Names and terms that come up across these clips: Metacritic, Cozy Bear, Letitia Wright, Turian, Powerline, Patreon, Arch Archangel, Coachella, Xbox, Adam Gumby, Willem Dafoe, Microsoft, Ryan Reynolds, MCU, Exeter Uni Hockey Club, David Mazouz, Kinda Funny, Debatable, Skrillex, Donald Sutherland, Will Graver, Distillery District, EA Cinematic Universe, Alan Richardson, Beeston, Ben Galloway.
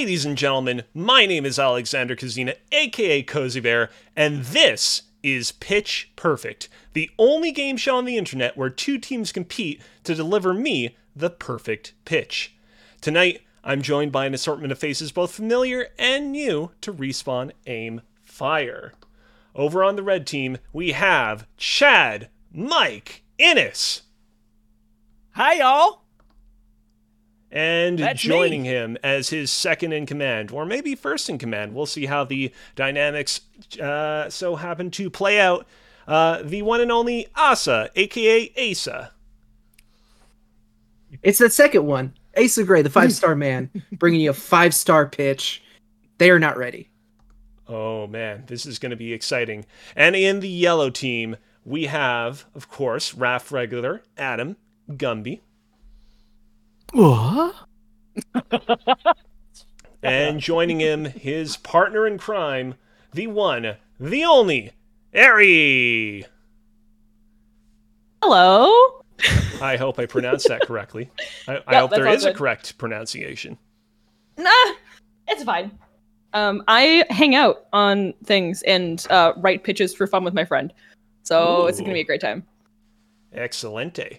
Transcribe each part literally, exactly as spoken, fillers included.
Ladies and gentlemen, my name is Alexander Kazina, aka Cozy Bear, and this is Pitch Perfect, the only game show on the internet where two teams compete to deliver me the perfect pitch. Tonight, I'm joined by an assortment of faces both familiar and new to Respawn Aim Fire. Over on the red team, we have Chad, Mike, Innes. Hi, y'all. And That's joining me. him as his second in command, or maybe first in command. We'll see how the dynamics uh, so happen to play out. Uh, the one and only Asa, a k a. Asa. It's that second one. Asa Gray, the five-star man, bringing you a five-star pitch. They are not ready. Oh, man, this is going to be exciting. And in the yellow team, we have, of course, Raff Regular, Adam, Gumby. What? And joining him, his partner in crime, the one, the only, Ari. Hello. I hope I pronounced that correctly. I, yep, I hope there is good. a correct pronunciation. Nah, it's fine. Um, I hang out on things and uh, write pitches for fun with my friend. So Ooh. It's going to be a great time. Excelente.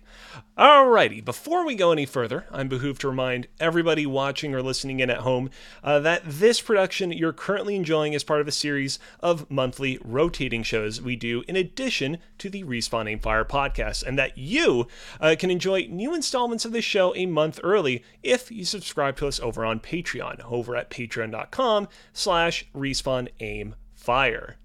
Alrighty, before we go any further, I'm behooved to remind everybody watching or listening in at home uh, that this production you're currently enjoying is part of a series of monthly rotating shows we do in addition to the Respawn Aim Fire podcast, and that you uh, can enjoy new installments of this show a month early if you subscribe to us over on Patreon, over at patreon.com slash Respawn Aim Fire.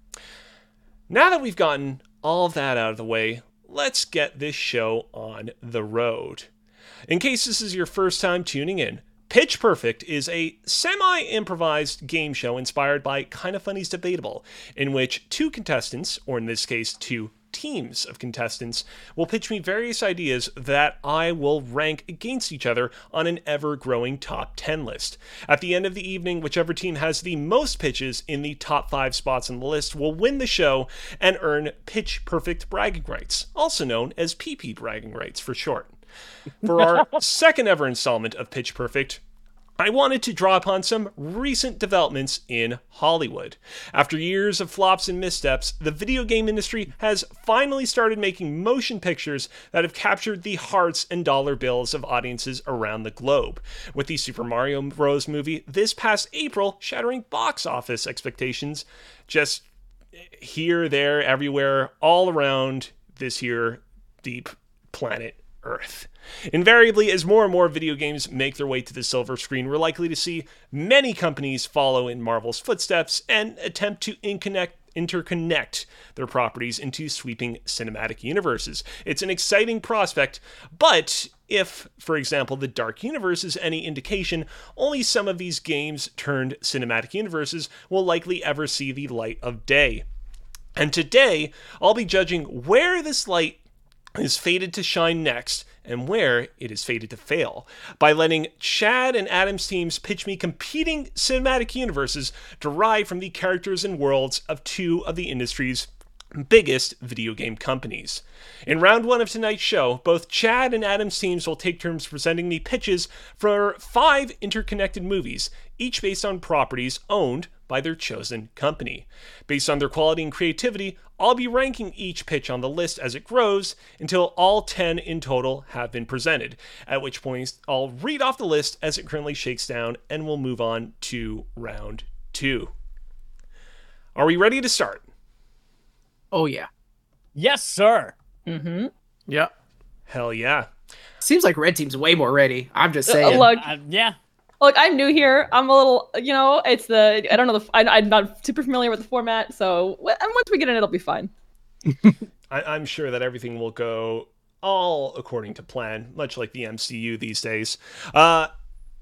Now that we've gotten all of that out of the way, let's get this show on the road. In case this is your first time tuning in, Pitch Perfect is a semi-improvised game show inspired by Kinda Funny's Debatable, in which two contestants, or in this case, two teams of contestants, will pitch me various ideas that I will rank against each other on an ever-growing top ten list. At the end of the evening, whichever team has the most pitches in the top five spots on the list will win the show and earn Pitch Perfect bragging rights, also known as P P bragging rights for short. For our second ever installment of Pitch Perfect, I wanted to draw upon some recent developments in Hollywood. After years of flops and missteps, the video game industry has finally started making motion pictures that have captured the hearts and dollar bills of audiences around the globe, with the Super Mario Bros. Movie this past April shattering box office expectations just here, there, everywhere, all around this here deep planet Earth. Invariably, as more and more video games make their way to the silver screen, we're likely to see many companies follow in Marvel's footsteps and attempt to interconnect, interconnect their properties into sweeping cinematic universes. It's an exciting prospect, but if, for example, the Dark Universe is any indication, only some of these games turned cinematic universes will likely ever see the light of day. And today, I'll be judging where this light is fated to shine next, and where it is fated to fail, by letting Chad and Adam's teams pitch me competing cinematic universes derived from the characters and worlds of two of the industry's biggest video game companies. In round one of tonight's show, both Chad and Adam's teams will take turns presenting me pitches for five interconnected movies, each based on properties owned by their chosen company. Based on their quality and creativity, I'll be ranking each pitch on the list as it grows until all ten in total have been presented, at which point I'll read off the list as it currently shakes down, and we'll move on to round two. Are we ready to start? Oh, yeah. Yes, sir. Mm-hmm. Yeah. Hell yeah. Seems like Red Team's way more ready. I'm just saying. Uh, look, uh, yeah. Look, I'm new here. I'm a little, you know, it's the, I don't know, the, I, I'm not super familiar with the format, so and once we get in, it'll be fine. I, I'm sure that everything will go all according to plan, much like the M C U these days. Uh,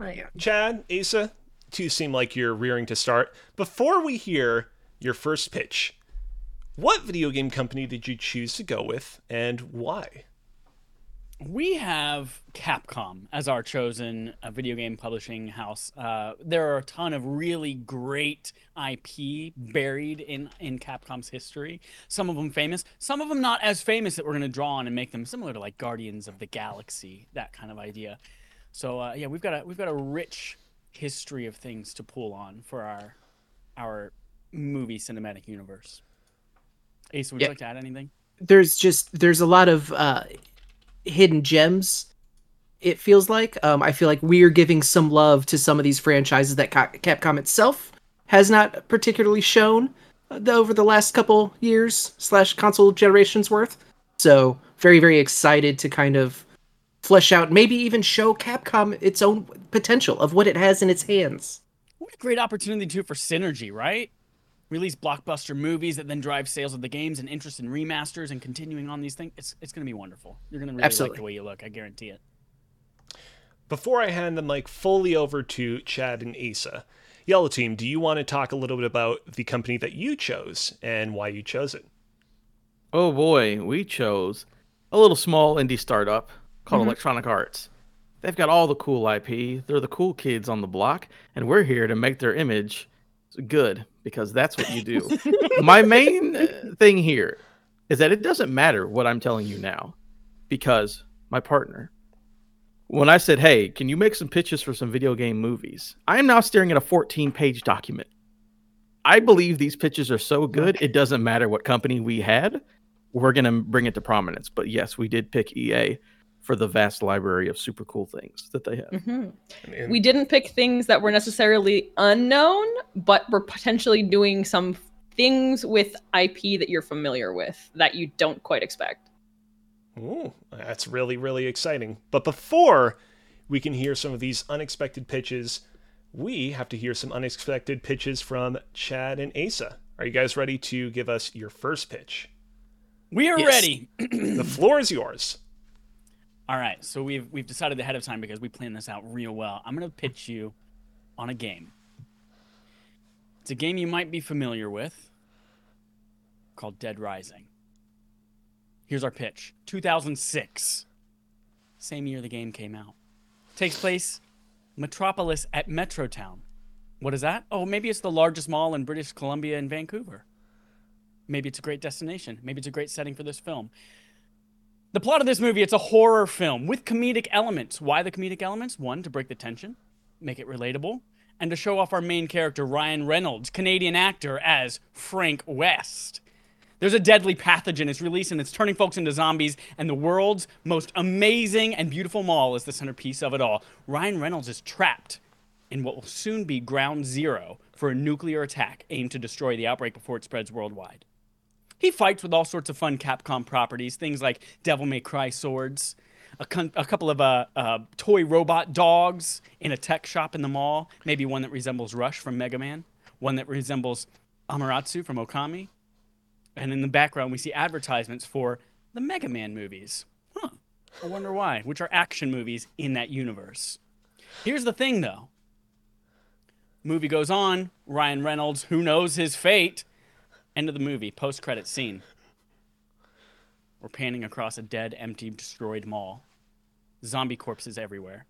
oh, yeah. Chad, Asa, two seem like you're rearing to start. Before we hear your first pitch, what video game company did you choose to go with, and why? We have Capcom as our chosen uh, video game publishing house. Uh, there are a ton of really great I P buried in, in Capcom's history. Some of them famous, some of them not as famous, that we're going to draw on and make them similar to like Guardians of the Galaxy, that kind of idea. So uh, yeah, we've got a we've got a rich history of things to pull on for our our movie cinematic universe. Ace, would yeah. you like to add anything? There's just there's a lot of uh, hidden gems. It feels like um, I feel like we are giving some love to some of these franchises that Capcom itself has not particularly shown over the last couple years slash console generations worth. So very, very excited to kind of flesh out, maybe even show Capcom its own potential of what it has in its hands. What a great opportunity too for synergy, right? Release blockbuster movies that then drive sales of the games and interest in remasters and continuing on these things. It's it's going to be wonderful. You're going to really Absolutely. like the way you look. I guarantee it. Before I hand the mic fully over to Chad and Asa, Yellow Team, do you want to talk a little bit about the company that you chose and why you chose it? Oh boy, we chose a little small indie startup called mm-hmm. Electronic Arts. They've got all the cool I P. They're the cool kids on the block, and we're here to make their image good because that's what you do. My main thing here is that it doesn't matter what I'm telling you now because my partner, when I said, hey, can you make some pitches for some video game movies? I am now staring at a fourteen-page document. I believe these pitches are so good, it doesn't matter what company we had. We're going to bring it to prominence. But yes, we did pick E A for the vast library of super cool things that they have. Mm-hmm. I mean, we didn't pick things that were necessarily unknown, but we're potentially doing some things with I P that you're familiar with that you don't quite expect. Ooh, that's really, really exciting. But before we can hear some of these unexpected pitches, we have to hear some unexpected pitches from Chad and Asa. Are you guys ready to give us your first pitch? We are yes. ready. The floor is yours. All right. So we've we've decided ahead of time because we planned this out real well. I'm going to pitch you on a game. It's a game you might be familiar with called Dead Rising. Here's our pitch. two thousand six, same year the game came out. Takes place Metropolis at Metrotown. What is that? Oh, maybe it's the largest mall in British Columbia and Vancouver. Maybe it's a great destination. Maybe it's a great setting for this film. The plot of this movie, it's a horror film with comedic elements. Why the comedic elements? One, to break the tension, make it relatable, and to show off our main character, Ryan Reynolds, Canadian actor, as Frank West. There's a deadly pathogen. It's released and it's turning folks into zombies, and the world's most amazing and beautiful mall is the centerpiece of it all. Ryan Reynolds is trapped in what will soon be ground zero for a nuclear attack aimed to destroy the outbreak before it spreads worldwide. He fights with all sorts of fun Capcom properties, things like Devil May Cry swords, a, con- a couple of uh, uh, toy robot dogs in a tech shop in the mall, maybe one that resembles Rush from Mega Man, one that resembles Amaterasu from Okami. And in the background, we see advertisements for the Mega Man movies. Huh. I wonder why, which are action movies in that universe. Here's the thing, though. Movie goes on. Ryan Reynolds, who knows his fate? End of the movie, post-credit scene. We're panning across a dead, empty, destroyed mall. Zombie corpses everywhere.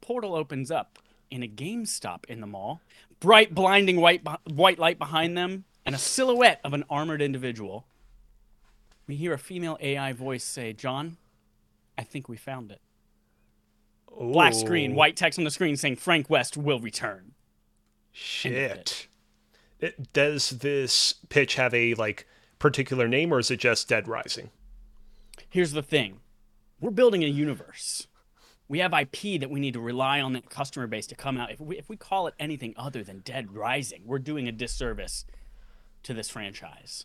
Portal opens up in a GameStop in the mall. Bright, blinding white, white light behind them. And a silhouette of an armored individual. We hear a female A I voice say, John, I think we found it. Ooh. Black screen, white text on the screen saying Frank West will return. Shit. It. It, does this pitch have a like particular name, or is it just Dead Rising? Here's the thing. We're building a universe. We have I P that we need to rely on that customer base to come out. If we, if we call it anything other than Dead Rising, we're doing a disservice to this franchise.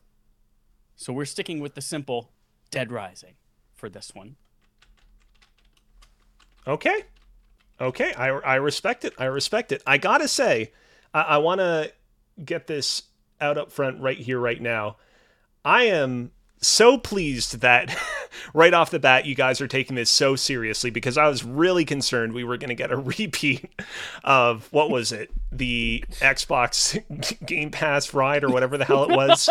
So we're sticking with the simple Dead Rising for this one. Okay. Okay. I, I respect it. I respect it. I gotta say, I, I want to get this out up front right here, right now. I am so pleased that right off the bat, you guys are taking this so seriously, because I was really concerned we were going to get a repeat of what was it? The Xbox Game Pass ride or whatever the hell it was.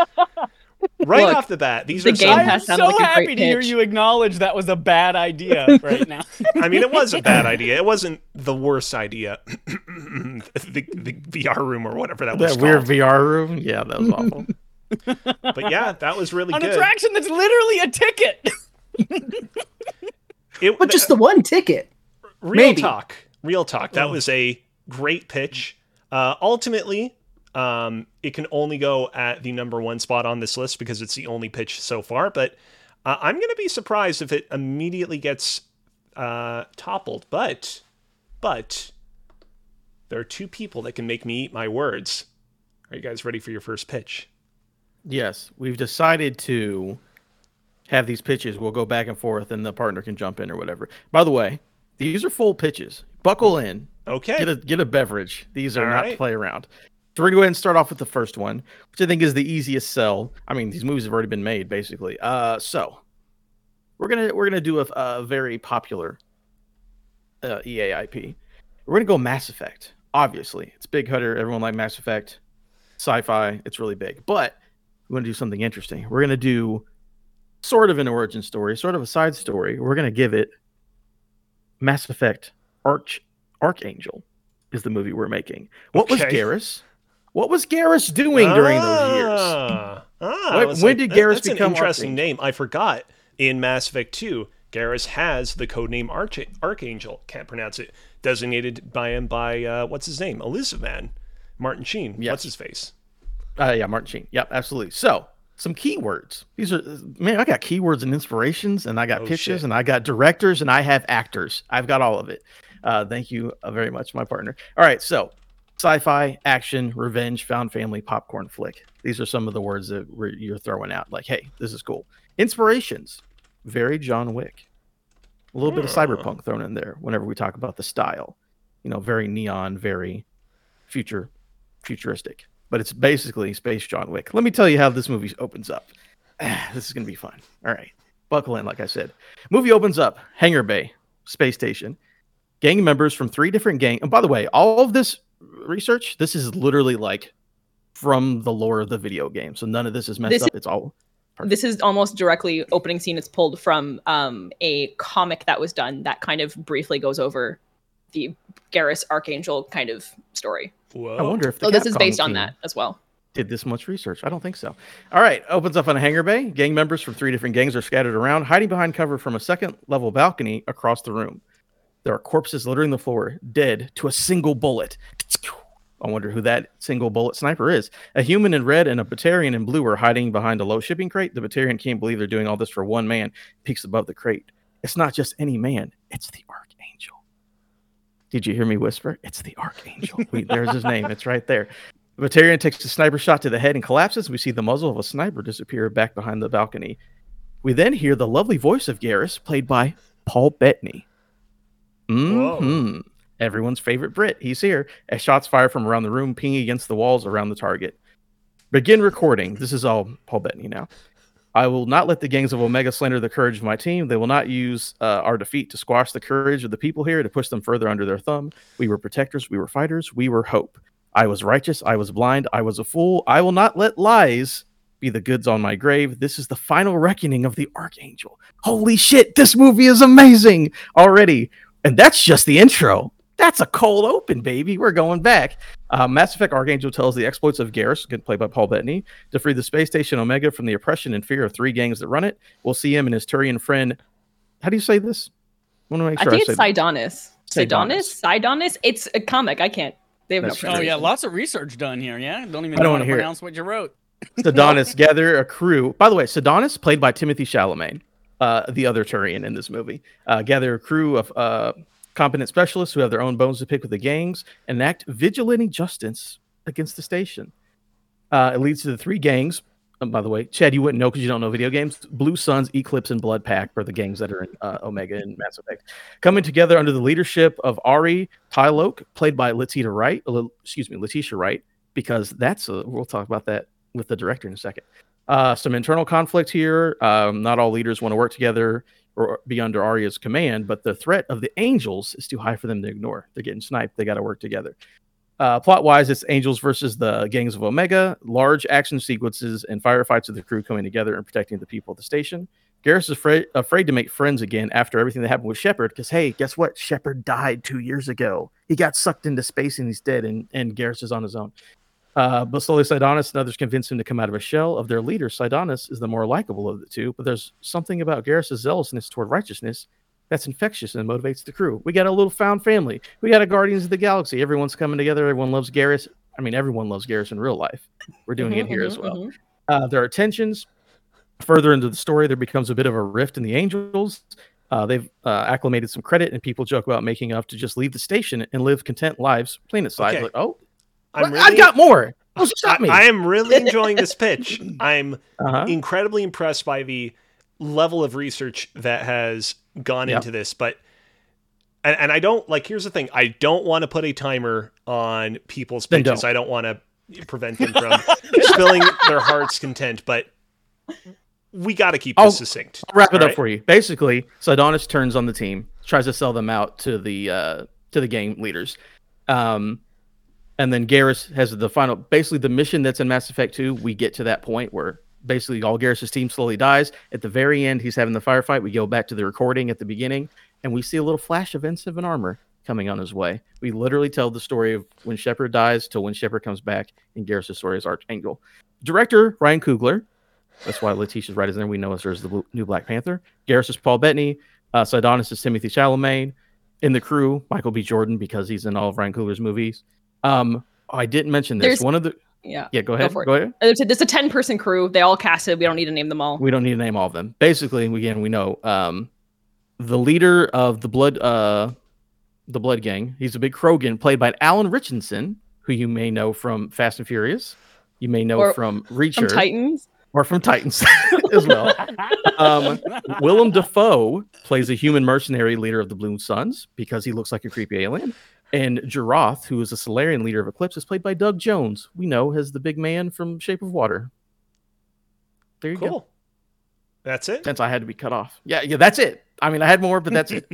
Right Look, off the bat, these the are Game so, Pass I'm so like happy to pitch. Hear you acknowledge that was a bad idea right now. I mean, it was a bad idea. It wasn't the worst idea. the, the V R room or whatever that was. That called. Weird V R room. Yeah, that was awful. But yeah, that was really An good. An attraction that's literally a ticket. it, but just the one ticket. Real Maybe. talk. Real talk. That was a Great pitch. Uh, ultimately, um, it can only go at the number one spot on this list because it's the only pitch so far. But uh, I'm going to be surprised if it immediately gets uh, toppled. But, but there are two people that can make me eat my words. Are you guys ready for your first pitch? Yes, we've decided to have these pitches. We'll go back and forth, and the partner can jump in or whatever. By the way, these are full pitches. Buckle in. Okay. Get a get a beverage. These are All not right. play around. So we're gonna go ahead and start off with the first one, which I think is the easiest sell. I mean, these movies have already been made, basically. Uh, so we're gonna we're gonna do a, a very popular uh, E A I P. We're gonna go Mass Effect. Obviously, it's big hitter. Everyone liked Mass Effect. Sci-fi. It's really big, but we're gonna do something interesting. We're gonna do sort of an origin story, sort of a side story. We're gonna give it Mass Effect Arch Archangel is the movie we're making. What okay. was Garrus? What was Garrus doing ah, during those years? Ah, when, when like, did Garrus that's become an interesting Archangel? Name? I forgot. In Mass Effect two, Garrus has the codename Arch Archangel. Can't pronounce it. Designated by him by uh, what's his name? Elusive Man, Martin Sheen. Yes. What's his face? Uh, yeah, Martin Sheen. Yep, absolutely. So some keywords. These are man. I got keywords and inspirations, and I got oh, pitches, shit. and I got directors, and I have actors. I've got all of it. Uh, thank you very much, my partner. All right, so sci-fi, action, revenge, found family, popcorn flick. These are some of the words that we're, you're throwing out. Like, hey, this is cool. Inspirations, very John Wick. A little yeah. bit of cyberpunk thrown in there whenever we talk about the style. You know, very neon, very future, futuristic. But it's basically space John Wick. Let me tell you how this movie opens up. This is going to be fun. All right, buckle in, like I said. Movie opens up, Hangar Bay, space station. Gang members from three different gang. And by the way, all of this research, this is literally like from the lore of the video game. So none of this is messed this up. Is, it's all. Perfect. This is almost directly opening scene. It's pulled from um, a comic that was done that kind of briefly goes over the Garrus Archangel kind of story. Whoa. I wonder if the oh, this Capcom is based on that as well. Did this much research? I don't think so. All right, opens up on a hangar bay. Gang members from three different gangs are scattered around, hiding behind cover from a second level balcony across the room. There are corpses littering the floor, dead to a single bullet. I wonder who that single bullet sniper is. A human in red and a Batarian in blue are hiding behind a low shipping crate. The Batarian can't believe they're doing all this for one man. Peeks above the crate. It's not just any man. It's the Archangel. Did you hear me whisper? It's the Archangel. Wait, there's his name. It's right there. Batarian takes a sniper shot to the head and collapses. We see the muzzle of a sniper disappear back behind the balcony. We then hear the lovely voice of Garrus, played by Paul Bettany. Mm-hmm. Everyone's favorite Brit. He's here. As shots fire from around the room, pinging against the walls around the target. Begin recording. This is all Paul Bettany now. I will not let the gangs of Omega slander the courage of my team. They will not use uh, our defeat to squash the courage of the people here, to push them further under their thumb. We were protectors. We were fighters. We were hope. I was righteous. I was blind. I was a fool. I will not let lies be the goods on my grave. This is the final reckoning of the Archangel. Holy shit, this movie is amazing already. And that's just the intro. That's a cold open, baby. We're going back. Uh, Mass Effect Archangel tells the exploits of Garrus, played by Paul Bettany, to free the space station Omega from the oppression and fear of three gangs that run it. We'll see him and his Turian friend. How do you say this? I, want to make sure I think I it's Sidonis. Sidonis. Sidonis. It's a comic. I can't. They have no oh yeah, lots of research done here. Yeah, don't even I know don't how to pronounce it. What you wrote. Sidonis gather a crew. By the way, Sidonis, played by Timothy Chalamet. Uh, the other Turian in this movie, uh, gather a crew of uh, competent specialists who have their own bones to pick with the gangs, and enact vigilante justice against the station. Uh, it leads to the three gangs. Um, by the way, Chad, you wouldn't know because you don't know video games. Blue Suns, Eclipse, and Blood Pack are the gangs that are in uh, Omega and Mass Effect. Coming together under the leadership of Ari Tyloke, played by Letitia Wright. Uh, excuse me, Letitia Wright, because that's a, we'll talk about that with the director in a second. Uh, some internal conflict here. Um, not all leaders want to work together or be under Arya's command, but the threat of the angels is too high for them to ignore. They're getting sniped. They got to work together. Uh, plot-wise, it's angels versus the gangs of Omega, large action sequences and firefights of the crew coming together and protecting the people at the station. Garrus is afraid, afraid to make friends again after everything that happened with Shepard, because, hey, guess what? Shepard died two years ago. He got sucked into space and he's dead, and, and Garrus is on his own. Uh, but slowly Sidonis and others convince him to come out of a shell of their leader. Sidonis is the more likable of the two, but there's something about Garrus' zealousness toward righteousness that's infectious and motivates the crew. We got a little found family. We got a Guardians of the Galaxy. Everyone's coming together. Everyone loves Garrus. I mean, everyone loves Garrus in real life. We're doing mm-hmm, it here mm-hmm, as well. Mm-hmm. Uh, there are tensions. Further into the story, there becomes a bit of a rift in the Angels. Uh, they've uh, acclimated some credit, and people joke about making up to just leave the station and live content lives, planet side. Okay. Like, oh, I'm really, I've got more. Oh, stop me. I, I am really enjoying this pitch. I'm uh-huh. incredibly impressed by the level of research that has gone yep. into this. But and, and I don't like. Here's the thing. I don't want to put a timer on people's then pitches. Don't. I don't want to prevent them from spilling their heart's content. But we got to keep this I'll, succinct. I'll wrap it All up right? for you. Basically, Sidonis turns on the team, tries to sell them out to the uh, to the gang leaders. Um, and then Garrus has the final, basically the mission that's in Mass Effect two. We get to that point where basically all Garrus's team slowly dies. At the very end, he's having the firefight. We go back to the recording at the beginning, and we see a little flash of Insivan armor coming on his way. We literally tell the story of when Shepard dies to when Shepard comes back, and Garrus's story is Archangel. Director Ryan Coogler. That's why Letitia's right is there. We know us as the new Black Panther. Garrus is Paul Bettany. Uh, Sidonis is Timothy Chalamet. In the crew, Michael B. Jordan, because he's in all of Ryan Coogler's movies. Um, oh, I didn't mention this. There's, One of the yeah, yeah. Go ahead. Go, go ahead. There's a, there's a ten-person crew. They all casted. We don't need to name them all. We don't need to name all of them. Basically, again, we know um, the leader of the blood, uh, the blood gang. He's a big Krogan, played by Alan Richardson, who you may know from Fast and Furious. You may know or, from Reacher, from Titans. Or from Titans as well. Um, Willem Dafoe plays a human mercenary leader of the Blue Suns because he looks like a creepy alien. And Jiroth, who is a Solarian leader of Eclipse, is played by Doug Jones. We know as the big man from Shape of Water. There you cool. go. That's it? Since I had to be cut off. Yeah, yeah, that's it. I mean, I had more, but that's it.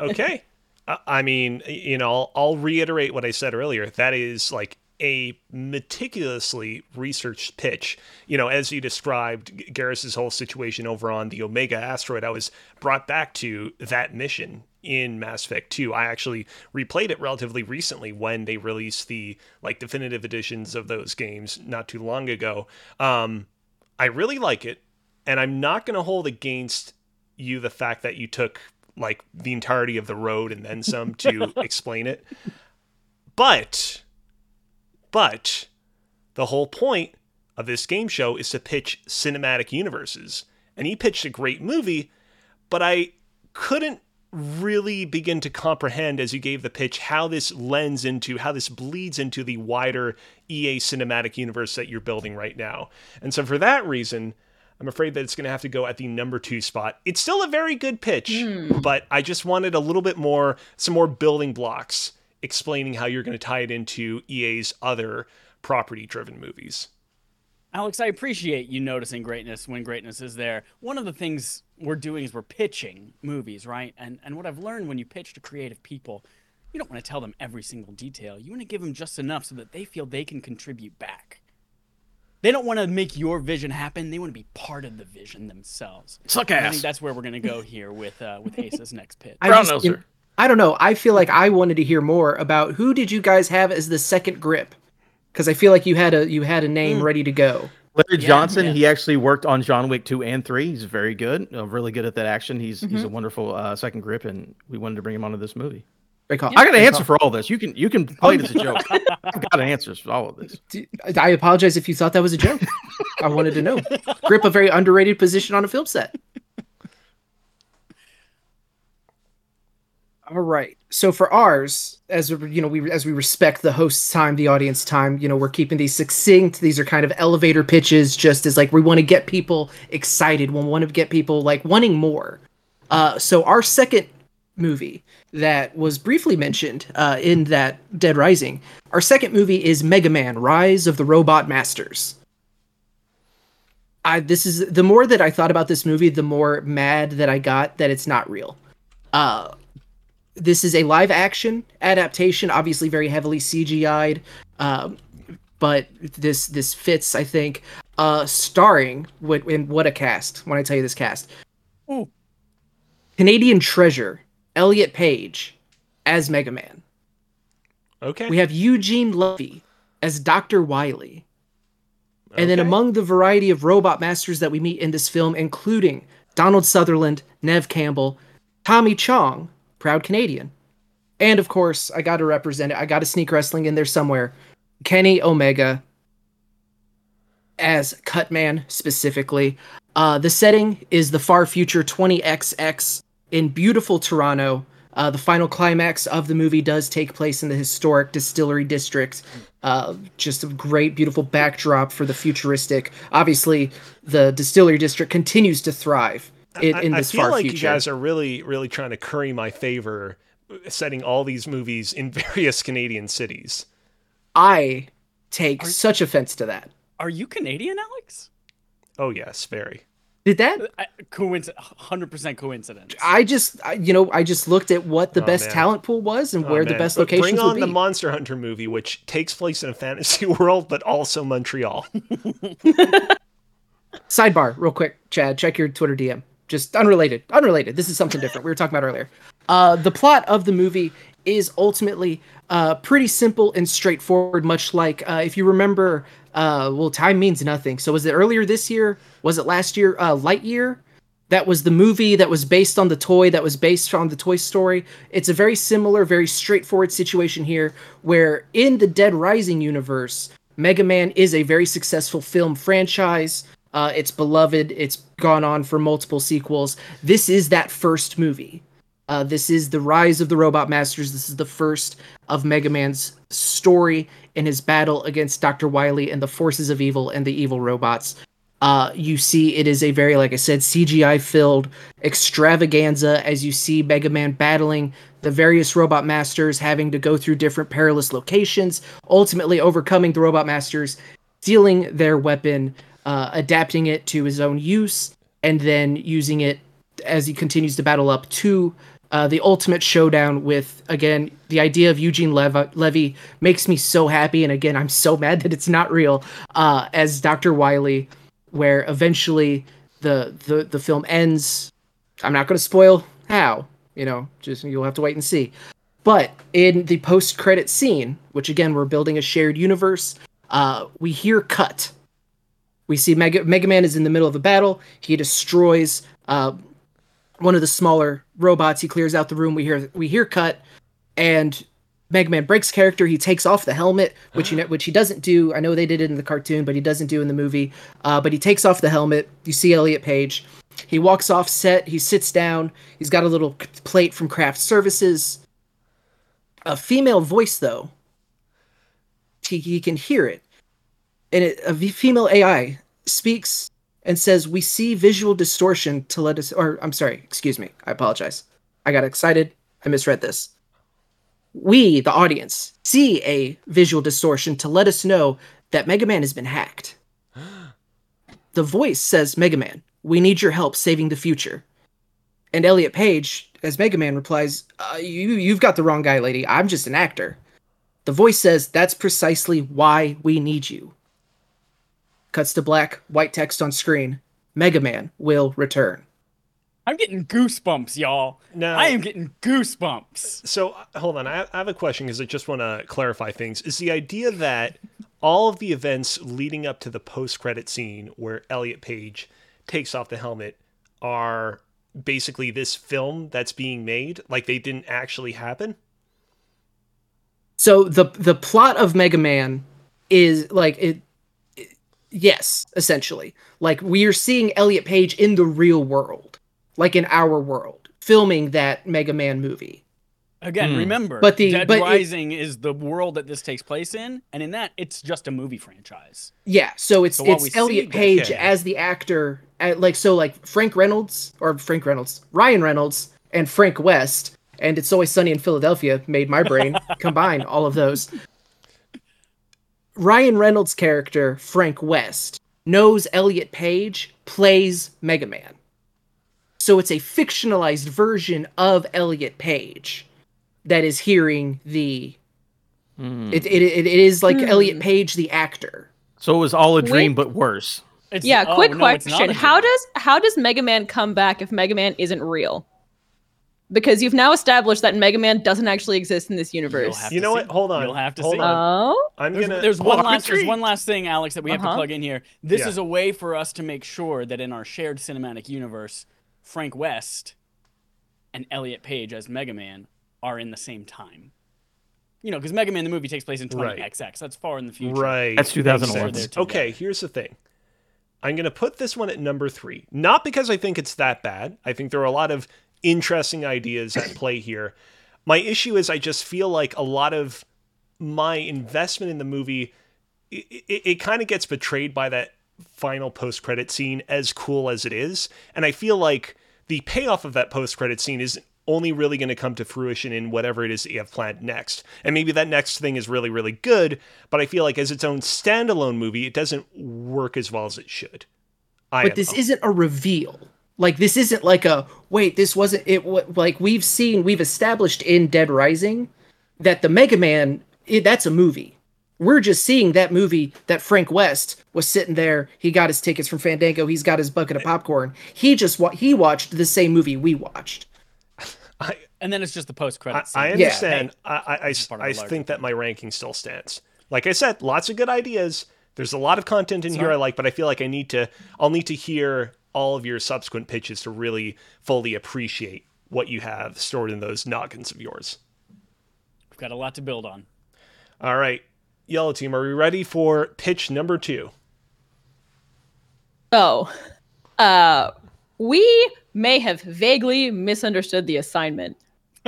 Okay. I, I mean, you know, I'll, I'll reiterate what I said earlier. That is like a meticulously researched pitch. You know, as you described Garrus's whole situation over on the Omega asteroid, I was brought back to that mission in Mass Effect two. I actually replayed it relatively recently when they released the like definitive editions of those games not too long ago. Um, I really like it, and I'm not going to hold against you the fact that you took like the entirety of the road and then some to explain it. But... But the whole point of this game show is to pitch cinematic universes. And he pitched a great movie, but I couldn't really begin to comprehend as you gave the pitch how this lends into, how this bleeds into the wider E A cinematic universe that you're building right now. And so for that reason, I'm afraid that it's going to have to go at the number two spot. It's still a very good pitch, mm. but I just wanted a little bit more, some more building blocks explaining how you're going to tie it into E A's other property-driven movies. Alex, I appreciate you noticing greatness when greatness is there. One of the things we're doing is we're pitching movies, right? And and what I've learned when you pitch to creative people, you don't want to tell them every single detail. You want to give them just enough so that they feel they can contribute back. They don't want to make your vision happen. They want to be part of the vision themselves. Suck ass. I think that's where we're going to go here with uh, with Asa's next pitch. I don't know, sir. I don't know. I feel like I wanted to hear more about who did you guys have as the second grip? Because I feel like you had a you had a name mm. ready to go. Larry yeah, Johnson, yeah. he actually worked on John Wick two and three. He's very good, uh, really good at that action. He's mm-hmm. he's a wonderful uh, second grip, and we wanted to bring him onto this movie. Great call. Yeah, I got an answer call. for all this. You can you can play this a joke. I've got answers for all of this. I apologize if you thought that was a joke. I wanted to know. Grip, a very underrated position on a film set. All right. So for ours, as you know, we as we respect the host's time, the audience time, you know, we're keeping these succinct. These are kind of elevator pitches, just as like we want to get people excited. We want to get people like wanting more. Uh, so our second movie that was briefly mentioned uh, in that Dead Rising, our second movie is Mega Man: Rise of the Robot Masters. I this is the more that I thought about this movie, the more mad that I got that it's not real. Uh, This is a live-action adaptation, obviously very heavily C G I'd, um, but this this fits, I think. Uh, starring, what, and what a cast, when I tell you this cast. Ooh. Canadian treasure, Elliot Page, as Mega Man. Okay. We have Eugene Levy as Doctor Wily. Okay. And then among the variety of robot masters that we meet in this film, including Donald Sutherland, Nev Campbell, Tommy Chong, proud Canadian. And of course, I got to represent it. I got to sneak wrestling in there somewhere. Kenny Omega as Cutman specifically. Uh, the setting is the far future twenty X X in beautiful Toronto. Uh, the final climax of the movie does take place in the historic distillery district. Uh, just a great, beautiful backdrop for the futuristic. Obviously, the distillery district continues to thrive in, in this far future. I feel like you guys are really, really trying to curry my favor, setting all these movies in various Canadian cities. I take are, such offense to that. Are you Canadian, Alex? Oh, yes, very. Did that? Coincidence, one hundred percent coincidence. I just, I, you know, I just looked at what the oh, best man. talent pool was and oh, where man. the best but locations would be. Bring on the Monster Hunter movie, which takes place in a fantasy world, but also Montreal. Sidebar, real quick, Chad, check your Twitter D M. Just unrelated, unrelated. This is something different we were talking about earlier. Uh, the plot of the movie is ultimately uh, pretty simple and straightforward, much like uh, if you remember... Uh, well, time means nothing. So was it earlier this year? Was it last year? Uh, Lightyear? That was the movie that was based on the toy, that was based on the Toy Story. It's a very similar, very straightforward situation here, where in the Dead Rising universe, Mega Man is a very successful film franchise. Uh, it's beloved. It's gone on for multiple sequels. This is that first movie. Uh, this is the Rise of the Robot Masters. This is the first of Mega Man's story in his battle against Doctor Wily and the forces of evil and the evil robots. Uh, you see it is a very, like I said, C G I-filled extravaganza as you see Mega Man battling the various Robot Masters, having to go through different perilous locations, ultimately overcoming the Robot Masters, stealing their weapon, uh, adapting it to his own use, and then using it as he continues to battle up to Uh, the ultimate showdown with, again, the idea of Eugene Levy, Levy makes me so happy. And again, I'm so mad that it's not real uh, as Doctor Wily, where eventually the, the, the film ends. I'm not going to spoil how, you know, just you'll have to wait and see. But in the post-credit scene, which again, we're building a shared universe, uh, we hear cut. We see Mega, Mega Man is in the middle of a battle. He destroys uh, one of the smaller robots. He clears out the room. We hear we hear cut, and Mega Man breaks character. He takes off the helmet, which you know, which he doesn't do. I know they did it in the cartoon, but he doesn't do in the movie. Uh, but he takes off the helmet. You see Elliot Page. He walks off set. He sits down. He's got a little plate from Craft Services. A female voice, though. He, he can hear it, and it, a female A I speaks and says, "We see visual distortion to let us..." Or, I'm sorry, excuse me. I apologize. I got excited. I misread this. "We, the audience, see a visual distortion to let us know that Mega Man has been hacked." The voice says, "Mega Man, we need your help saving the future." And Elliot Page, as Mega Man, replies, uh, you, you've got the wrong guy, lady. I'm just an actor." The voice says, "That's precisely why we need you." Cuts to black, white text on screen. "Mega Man will return." I'm getting goosebumps, y'all. No, I am getting goosebumps. So hold on, I have a question because I just want to clarify things. Is the idea that all of the events leading up to the post-credit scene where Elliot Page takes off the helmet are basically this film that's being made? Like they didn't actually happen? So the the plot of Mega Man is like it. Yes, essentially. Like, we are seeing Elliot Page in the real world, like in our world, filming that Mega Man movie. Again, mm. remember, but the, Dead but Rising it, is the world that this takes place in, and in that, it's just a movie franchise. Yeah, so it's so it's Elliot Page that, yeah. as the actor, at, like so like Frank Reynolds, or Frank Reynolds, Ryan Reynolds, and Frank West, and It's Always Sunny in Philadelphia made my brain combine all of those. Ryan Reynolds' character, Frank West, knows Elliot Page plays Mega Man. So it's a fictionalized version of Elliot Page that is hearing the... Mm. It, it, it is like mm. Elliot Page, the actor. So it was all a dream, Wait. but worse. It's, yeah, oh, quick no, question. How does, how does Mega Man come back if Mega Man isn't real? Because you've now established that Mega Man doesn't actually exist in this universe. You know what? Hold on. You'll have to see. Oh, I'm there's, gonna. There's one last. There's one last thing, Alex, that we uh-huh. have to plug in here. This yeah. is a way for us to make sure that in our shared cinematic universe, Frank West and Elliot Page as Mega Man are in the same time. You know, because Mega Man the movie takes place in twenty X X. Right. That's far in the future. Right. That's two thousand one. Okay, here's the thing. I'm going to put this one at number three. Not because I think it's that bad. I think there are a lot of interesting ideas at play here. My issue is I just feel like a lot of my investment in the movie, it, it, it kind of gets betrayed by that final post-credit scene, as cool as it is. And I feel like the payoff of that post-credit scene is only really going to come to fruition in whatever it is that you have planned next. And maybe that next thing is really, really good, but I feel like as its own standalone movie, it doesn't work as well as it should. I but this know. isn't a reveal. Like, this isn't like a, wait, this wasn't, it. What, like, we've seen, we've established in Dead Rising that the Mega Man, it, that's a movie. We're just seeing that movie that Frank West was sitting there. He got his tickets from Fandango. He's got his bucket of popcorn. He just, wa- he watched the same movie we watched. I, and then it's just the post-credits scene. I understand. Yeah. I, I, I, I think that my ranking still stands. Like I said, lots of good ideas. There's a lot of content in Sorry. here I like, but I feel like I need to, I'll need to hear all of your subsequent pitches to really fully appreciate what you have stored in those noggins of yours. We've got a lot to build on. All right. Yellow Team, are we ready for pitch number two? Oh, uh, we may have vaguely misunderstood the assignment.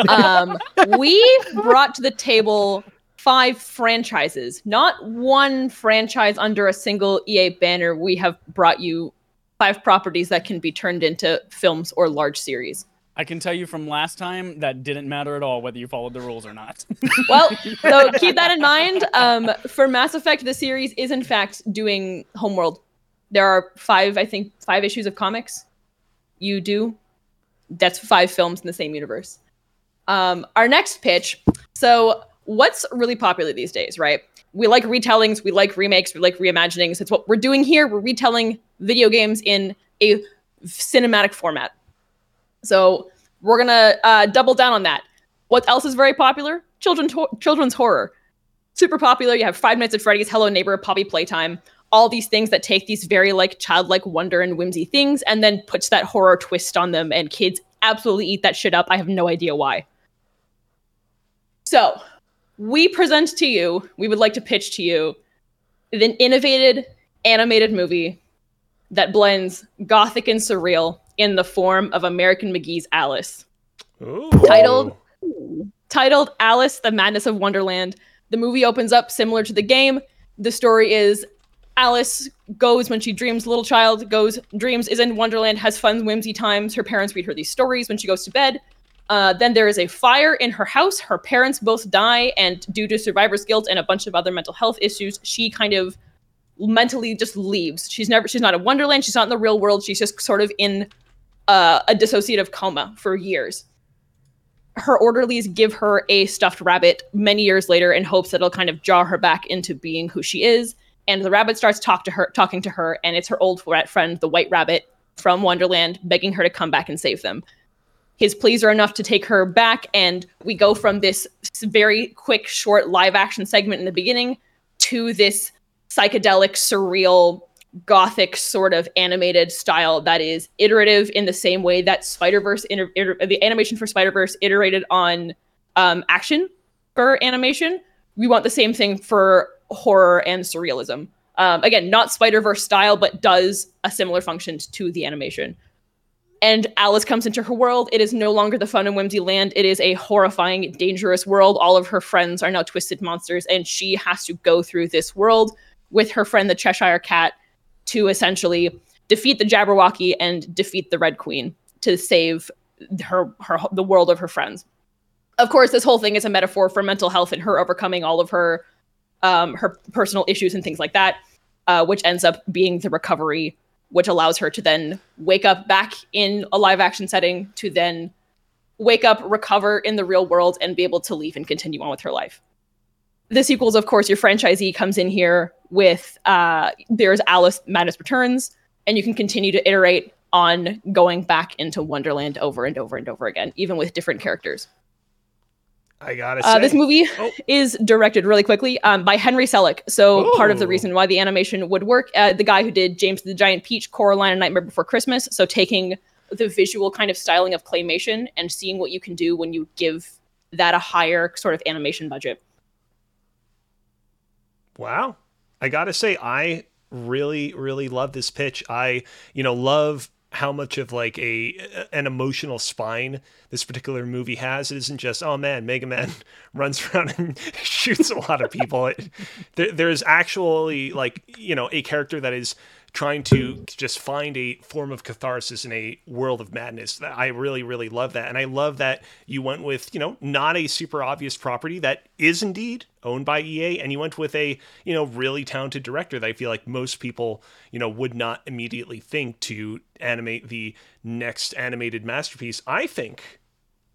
Um, we brought to the table five franchises, not one franchise under a single E A banner. We have brought you five properties that can be turned into films or large series. I can tell you from last time that didn't matter at all whether you followed the rules or not. Well, so keep that in mind. Um, for Mass Effect, the series is in fact doing Homeworld. There are five, I think, five issues of comics. You do. That's five films in the same universe. Um, our next pitch. So what's really popular these days, right? We like retellings. We like remakes. We like reimaginings. It's what we're doing here. We're retelling video games in a cinematic format. So we're going to uh, double down on that. What else is very popular? Children to- children's horror. Super popular. You have Five Nights at Freddy's, Hello Neighbor, Poppy Playtime. All these things that take these very like childlike wonder and whimsy things and then puts that horror twist on them. And kids absolutely eat that shit up. I have no idea why. So we present to you, we would like to pitch to you an innovative animated movie that blends gothic and surreal in the form of American McGee's Alice. Ooh. Titled titled Alice, The Madness of Wonderland. The movie opens up similar to the game. The story is Alice goes when she dreams, little child goes, dreams, is in Wonderland, has fun, whimsy times. Her parents read her these stories when she goes to bed. Uh, then there is a fire in her house. Her parents both die, and due to survivor's guilt and a bunch of other mental health issues, she kind of mentally just leaves. She's never, she's not in Wonderland. She's not in the real world. She's just sort of in Uh, a dissociative coma for years. Her orderlies give her a stuffed rabbit many years later in hopes that it'll kind of jar her back into being who she is. And the rabbit starts talk to her, talking to her, and it's her old friend, the White Rabbit from Wonderland, begging her to come back and save them. His pleas are enough to take her back, and we go from this very quick, short live-action segment in the beginning to this psychedelic, surreal, gothic sort of animated style that is iterative in the same way that Spider-Verse, inter- iter- the animation for Spider-Verse iterated on um, action for animation. We want the same thing for horror and surrealism. Um, again, not Spider-Verse style, but does a similar function to the animation. And Alice comes into her world. It is no longer the fun and whimsy land. It is a horrifying, dangerous world. All of her friends are now twisted monsters, and she has to go through this world with her friend, the Cheshire Cat, to essentially defeat the Jabberwocky and defeat the Red Queen to save her, her the world of her friends. Of course, this whole thing is a metaphor for mental health and her overcoming all of her um, her personal issues and things like that, uh, which ends up being the recovery, which allows her to then wake up back in a live action setting, to then wake up, recover in the real world, and be able to leave and continue on with her life. The sequels, of course, your franchisee comes in here with uh, there's Alice Madness Returns, and you can continue to iterate on going back into Wonderland over and over and over again, even with different characters. I gotta uh, say. This movie oh. is directed really quickly um, by Henry Selick. So Ooh. part of the reason why the animation would work, uh, the guy who did James the Giant Peach, Coraline, and Nightmare Before Christmas. So taking the visual kind of styling of claymation and seeing what you can do when you give that a higher sort of animation budget. Wow. I gotta say, I really, really love this pitch. I, you know, love how much of like a an emotional spine this particular movie has. It isn't just, oh man, Mega Man runs around and shoots a lot of people. It, there, there's actually like, you know, a character that is trying to just find a form of catharsis in a world of madness. I really, really love that. And I love that you went with, you know, not a super obvious property that is indeed owned by E A, and you went with a, you know, really talented director that I feel like most people, you know, would not immediately think to animate the next animated masterpiece. I think,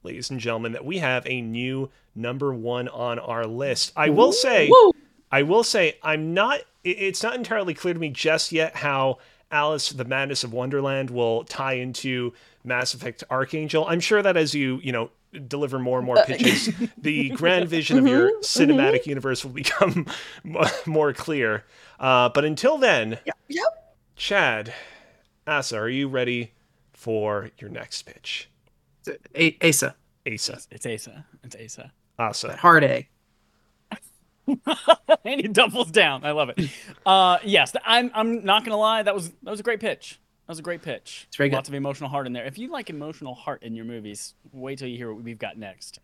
ladies and gentlemen, that we have a new number one on our list. I will say, Woo! I will say, I'm not, it's not entirely clear to me just yet how Alice, the Madness of Wonderland will tie into Mass Effect Archangel. I'm sure that as you, you know, deliver more and more pitches, the grand vision of your cinematic mm-hmm. universe will become more clear. Uh, but until then, yep. Yep. Chad, Asa, are you ready for your next pitch? A- Asa. Asa. It's Asa. It's Asa. Asa. Hard A. And he doubles down. I love it. Uh, yes, I'm. I'm not gonna lie. That was that was a great pitch. That was a great pitch. It's very good. Lots of emotional heart in there. If you like emotional heart in your movies, wait till you hear what we've got next.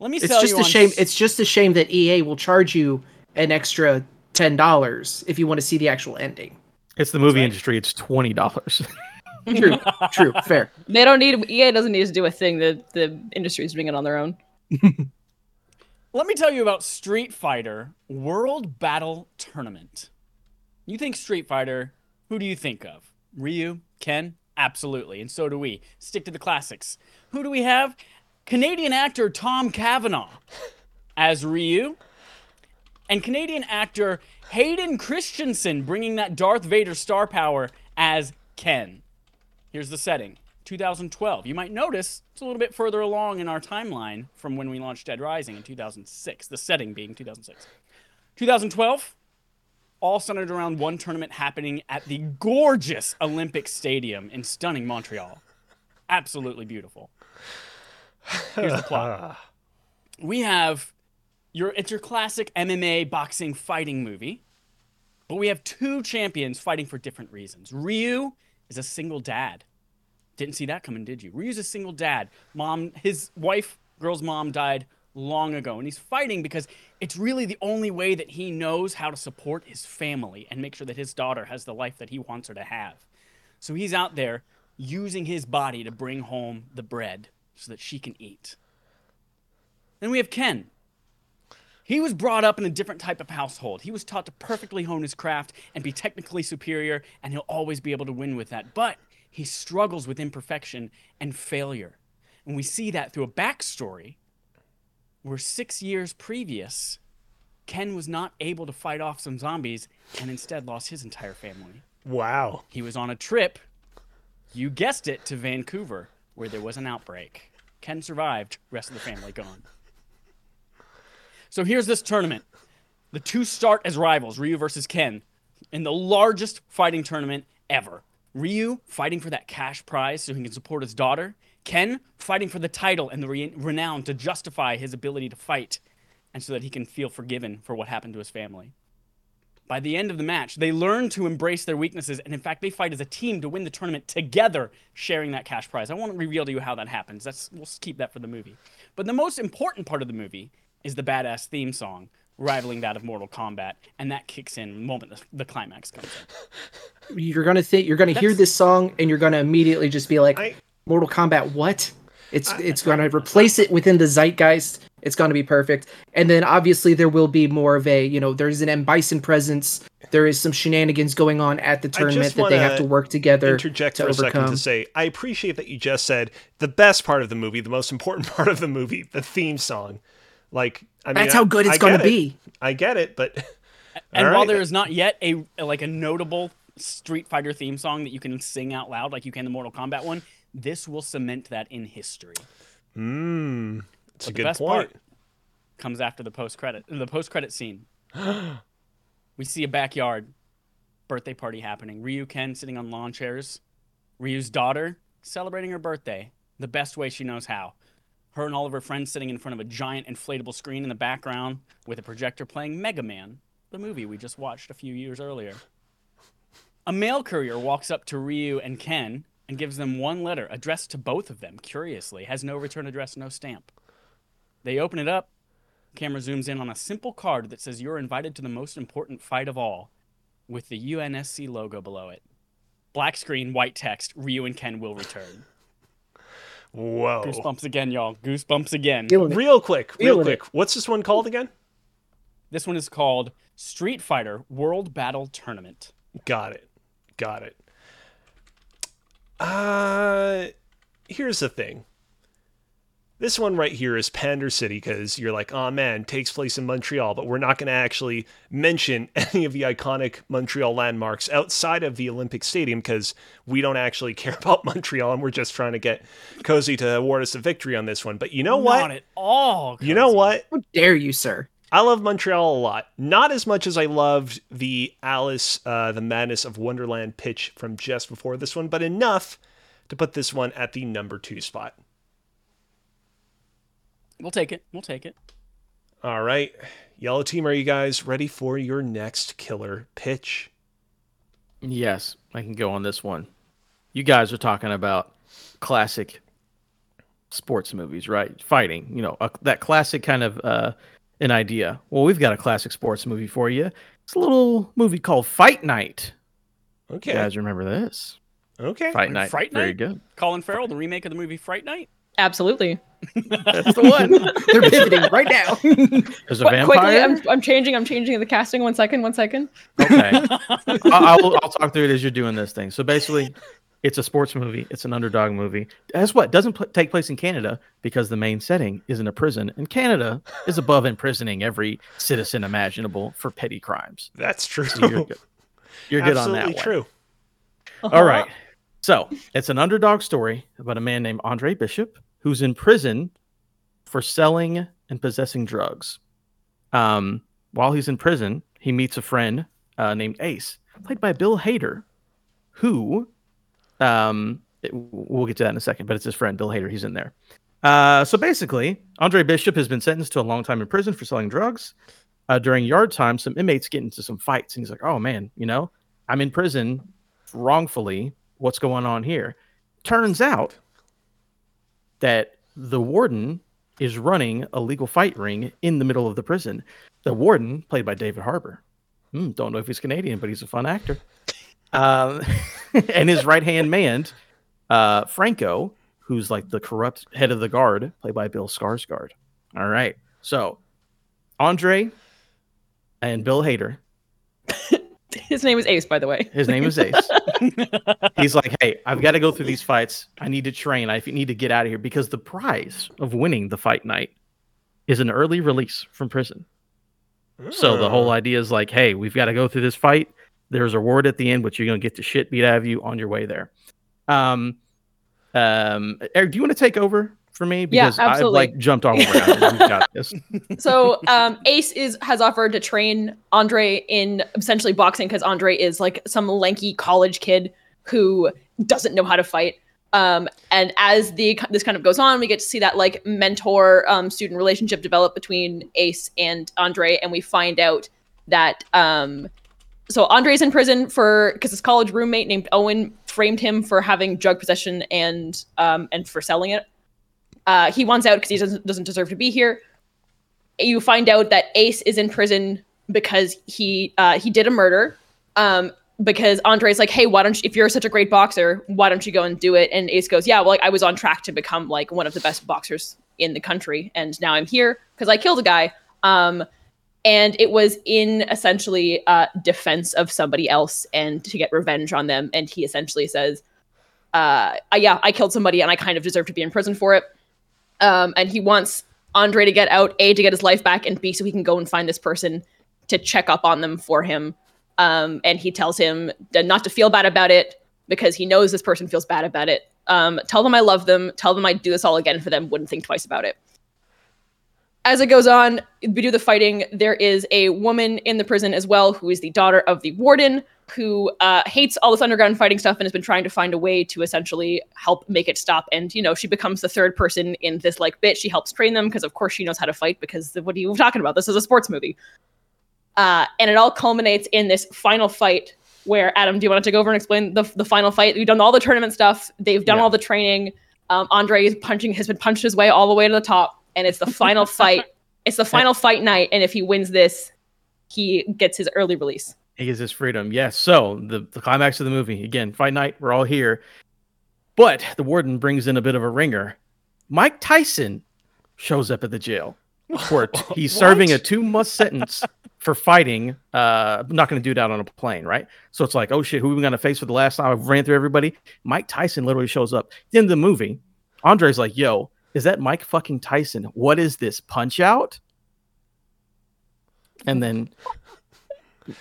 Let me it's sell just you a on... shame. It's just a shame that E A will charge you an extra ten dollars if you want to see the actual ending. It's the movie right. industry. It's twenty dollars. True. True. Fair. They don't need. E A doesn't need to do a thing. The the industry is doing it on their own. Let me tell you about Street Fighter World Battle Tournament. You think Street Fighter? Who do you think of? Ryu, Ken, absolutely, and so do we. Stick to the classics. Who do we have? Canadian actor Tom Cavanaugh as Ryu, and Canadian actor Hayden Christensen bringing that Darth Vader star power as Ken. Here's the setting, two thousand twelve. You might notice it's a little bit further along in our timeline from when we launched Dead Rising in two thousand six, the setting being two thousand six. two thousand twelve. All centered around one tournament happening at the gorgeous Olympic Stadium in stunning Montreal. Absolutely beautiful. Here's the plot. We have your it's your classic M M A boxing fighting movie, but we have two champions fighting for different reasons. Ryu is a single dad. Didn't see that coming, did you? Ryu's a single dad. Mom, his wife, girl's mom died long ago, and he's fighting because it's really the only way that he knows how to support his family and make sure that his daughter has the life that he wants her to have. So he's out there using his body to bring home the bread so that she can eat. Then we have Ken. He was brought up in a different type of household. He was taught to perfectly hone his craft and be technically superior, and he'll always be able to win with that. But he struggles with imperfection and failure. And we see that through a backstory where six years previous, Ken was not able to fight off some zombies and instead lost his entire family. Wow. He was on a trip, you guessed it, to Vancouver, where there was an outbreak. Ken survived, rest of the family gone. So here's this tournament. The two start as rivals, Ryu versus Ken, in the largest fighting tournament ever. Ryu fighting for that cash prize so he can support his daughter. Ken fighting for the title and the re- renown to justify his ability to fight and so that he can feel forgiven for what happened to his family. By the end of the match, they learn to embrace their weaknesses, and in fact, they fight as a team to win the tournament together, sharing that cash prize. I won't reveal to you how that happens. That's, we'll keep that for the movie. But the most important part of the movie is the badass theme song, rivaling that of Mortal Kombat, and that kicks in the moment the climax comes in. You're going to think, you're going to hear this song, and you're going to immediately just be like... I- Mortal Kombat, what? It's it's going to replace it within the zeitgeist. It's going to be perfect. And then obviously there will be more of a, you know, there's an M. Bison presence. There is some shenanigans going on at the tournament that they have to work together interject to for overcome. A second to say, I appreciate that you just said the best part of the movie, the most important part of the movie, the theme song. Like, I mean, that's how good it's going to be. I get it, but... And right. While there is not yet a like a notable Street Fighter theme song that you can sing out loud like you can the Mortal Kombat one, this will cement that in history. Mmm. It's a good best point. Part comes after the post credit, the post credit scene. We see a backyard birthday party happening. Ryu, Ken sitting on lawn chairs. Ryu's daughter celebrating her birthday the best way she knows how. Her and all of her friends sitting in front of a giant inflatable screen in the background with a projector playing Mega Man, the movie we just watched a few years earlier. A mail courier walks up to Ryu and Ken and gives them one letter addressed to both of them, curiously. Has no return address, no stamp. They open it up. Camera zooms in on a simple card that says, "You're invited to the most important fight of all," with the U N S C logo below it. Black screen, white text, Ryu and Ken will return. Whoa. Goosebumps again, y'all. Goosebumps again. Real quick, real quick. What's this one called again? This one is called Street Fighter World Battle Tournament. Got it. Got it. Uh, here's the thing. This one right here is Pander City, because you're like, oh man, takes place in Montreal, but we're not going to actually mention any of the iconic Montreal landmarks outside of the Olympic Stadium, because we don't actually care about Montreal, and we're just trying to get Cozy to award us a victory on this one. But you know not what? Not at all, Cozy. You know what? How dare you, sir? I love Montreal a lot. Not as much as I loved the Alice, uh, the Madness of Wonderland pitch from just before this one, but enough to put this one at the number two spot. We'll take it. We'll take it. All right. Yellow team, are you guys ready for your next killer pitch? Yes, I can go on this one. You guys are talking about classic sports movies, right? Fighting, you know, a, that classic kind of uh, an idea. Well, we've got a classic sports movie for you. It's a little movie called Fight Night. Okay. You guys remember this? Okay. Fight Night. Fright Night? Very good. Colin Farrell, the remake of the movie Fright Night? Absolutely. That's the one. They're pivoting right now. There's a vampire. Quickly, I'm, I'm changing. I'm changing the casting. One second. One second. Okay. I, I'll, I'll talk through it as you're doing this thing. So basically, it's a sports movie. It's an underdog movie. That's what doesn't pl- take place in Canada, because the main setting is in a prison, and Canada is above imprisoning every citizen imaginable for petty crimes. That's true. So you're good. You're good on that one. Absolutely true. Uh-huh. All right. So it's an underdog story about a man named Andre Bishop, who's in prison for selling and possessing drugs. Um, while he's in prison, he meets a friend uh, named Ace, played by Bill Hader, who, um, it, we'll get to that in a second, but it's his friend, Bill Hader, he's in there. Uh, so basically, Andre Bishop has been sentenced to a long time in prison for selling drugs. Uh, during yard time, some inmates get into some fights, and he's like, oh man, you know, I'm in prison wrongfully. What's going on here? Turns out that the warden is running a legal fight ring in the middle of the prison. The warden, played by David Harbour. Hmm, don't know if he's Canadian, but he's a fun actor. Um, and his right-hand man, uh, Franco, who's like the corrupt head of the guard, played by Bill Skarsgård. All right. So, Andre and Bill Hader. His name is Ace, by the way. His name is Ace. He's like, hey, I've got to go through these fights. I need to train. I need to get out of here, because the prize of winning the fight night is an early release from prison. Ooh. So the whole idea is like, hey, we've got to go through this fight. There's a reward at the end, but you're going to get the shit beat out of you on your way there. Um, um, Eric, do you want to take over for me? Because yeah, I've like jumped all around. We've got this. So um, Ace is has offered to train Andre in essentially boxing, because Andre is like some lanky college kid who doesn't know how to fight. Um, and as the this kind of goes on, we get to see that like mentor um, student relationship develop between Ace and Andre, and we find out that um, so Andre's in prison for because his college roommate named Owen framed him for having drug possession and um, and for selling it. Uh, he wants out because he doesn't, doesn't deserve to be here. You find out that Ace is in prison because he uh, he did a murder. Um, because Andre's like, hey, why don't you, if you're such a great boxer, why don't you go and do it? And Ace goes, yeah, well, like, I was on track to become like one of the best boxers in the country, and now I'm here because I killed a guy. Um, and it was in essentially uh, defense of somebody else and to get revenge on them. And he essentially says, uh, yeah, I killed somebody and I kind of deserve to be in prison for it. Um, and he wants Andre to get out, A, to get his life back, and B, so he can go and find this person to check up on them for him. Um, and he tells him not to feel bad about it, because he knows this person feels bad about it. Um, tell them I love them. Tell them I'd do this all again for them. Wouldn't think twice about it. As it goes on, we do the fighting. There is a woman in the prison as well, who is the daughter of the warden, who uh, hates all this underground fighting stuff and has been trying to find a way to essentially help make it stop. And, you know, she becomes the third person in this, like, bit. She helps train them because, of course, she knows how to fight, because what are you talking about? This is a sports movie. Uh, and it all culminates in this final fight where, Adam, do you want to take over and explain the, the final fight? We've done all the tournament stuff. They've done yeah. all the training. Um, Andre is punching, has been punched his way all the way to the top. And it's the final fight. It's the final fight night. And if he wins this, he gets his early release. He gets his freedom. Yes. So the, the climax of the movie, again, fight night, we're all here. But the warden brings in a bit of a ringer. Mike Tyson shows up at the jail court. He's serving a two month sentence for fighting. Uh, I'm not going to do that on a plane, right? So it's like, oh shit, who are we going to face for the last time? I ran through everybody. Mike Tyson literally shows up. Then the movie, Andre's like, yo, is that Mike fucking Tyson? What is this, Punch Out? And then,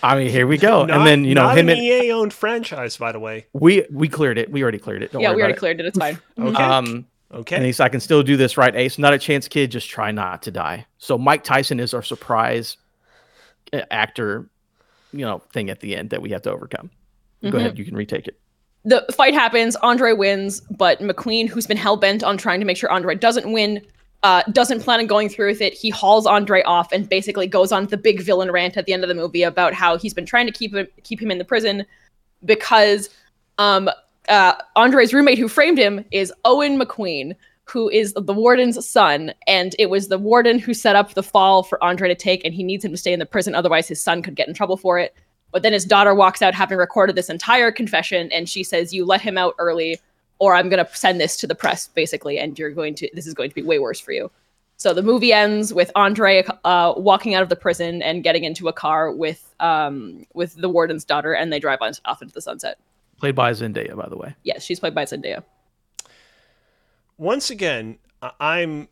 I mean, here we go. Not, and then, you know, not him an E A owned franchise, by the way. We we cleared it. We already cleared it. Don't yeah, worry we already it. cleared it. It's fine. okay. Um, okay. And he's, I can still do this, right, Ace? Not a chance, kid. Just try not to die. So Mike Tyson is our surprise actor, you know, thing at the end that we have to overcome. Mm-hmm. Go ahead. You can retake it. The fight happens, Andre wins, but McQueen, who's been hell-bent on trying to make sure Andre doesn't win, uh, doesn't plan on going through with it. He hauls Andre off and basically goes on the big villain rant at the end of the movie about how he's been trying to keep him, keep him in the prison because um, uh, Andre's roommate who framed him is Owen McQueen, who is the warden's son, and it was the warden who set up the fall for Andre to take, and he needs him to stay in the prison, otherwise his son could get in trouble for it. But then his daughter walks out having recorded this entire confession, and she says, you let him out early or I'm going to send this to the press, basically, and you're going to, this is going to be way worse for you. So the movie ends with Andre uh, walking out of the prison and getting into a car with um, with the warden's daughter, and they drive on, off into the sunset. Played by Zendaya, by the way. Yes, she's played by Zendaya. Once again, I'm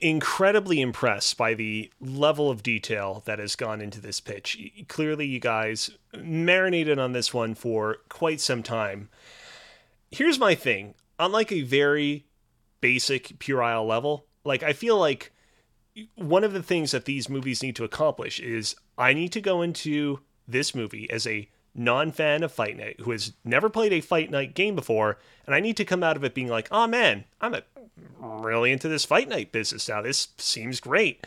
incredibly impressed by the level of detail that has gone into this pitch. Clearly, you guys marinated on this one for quite some time. Here's my thing. On like a very basic, puerile level, like I feel like one of the things that these movies need to accomplish is I need to go into this movie as a non-fan of Fight Night who has never played a Fight Night game before, and I need to come out of it being like, oh man, I'm a really into this Fight Night business now. This seems great.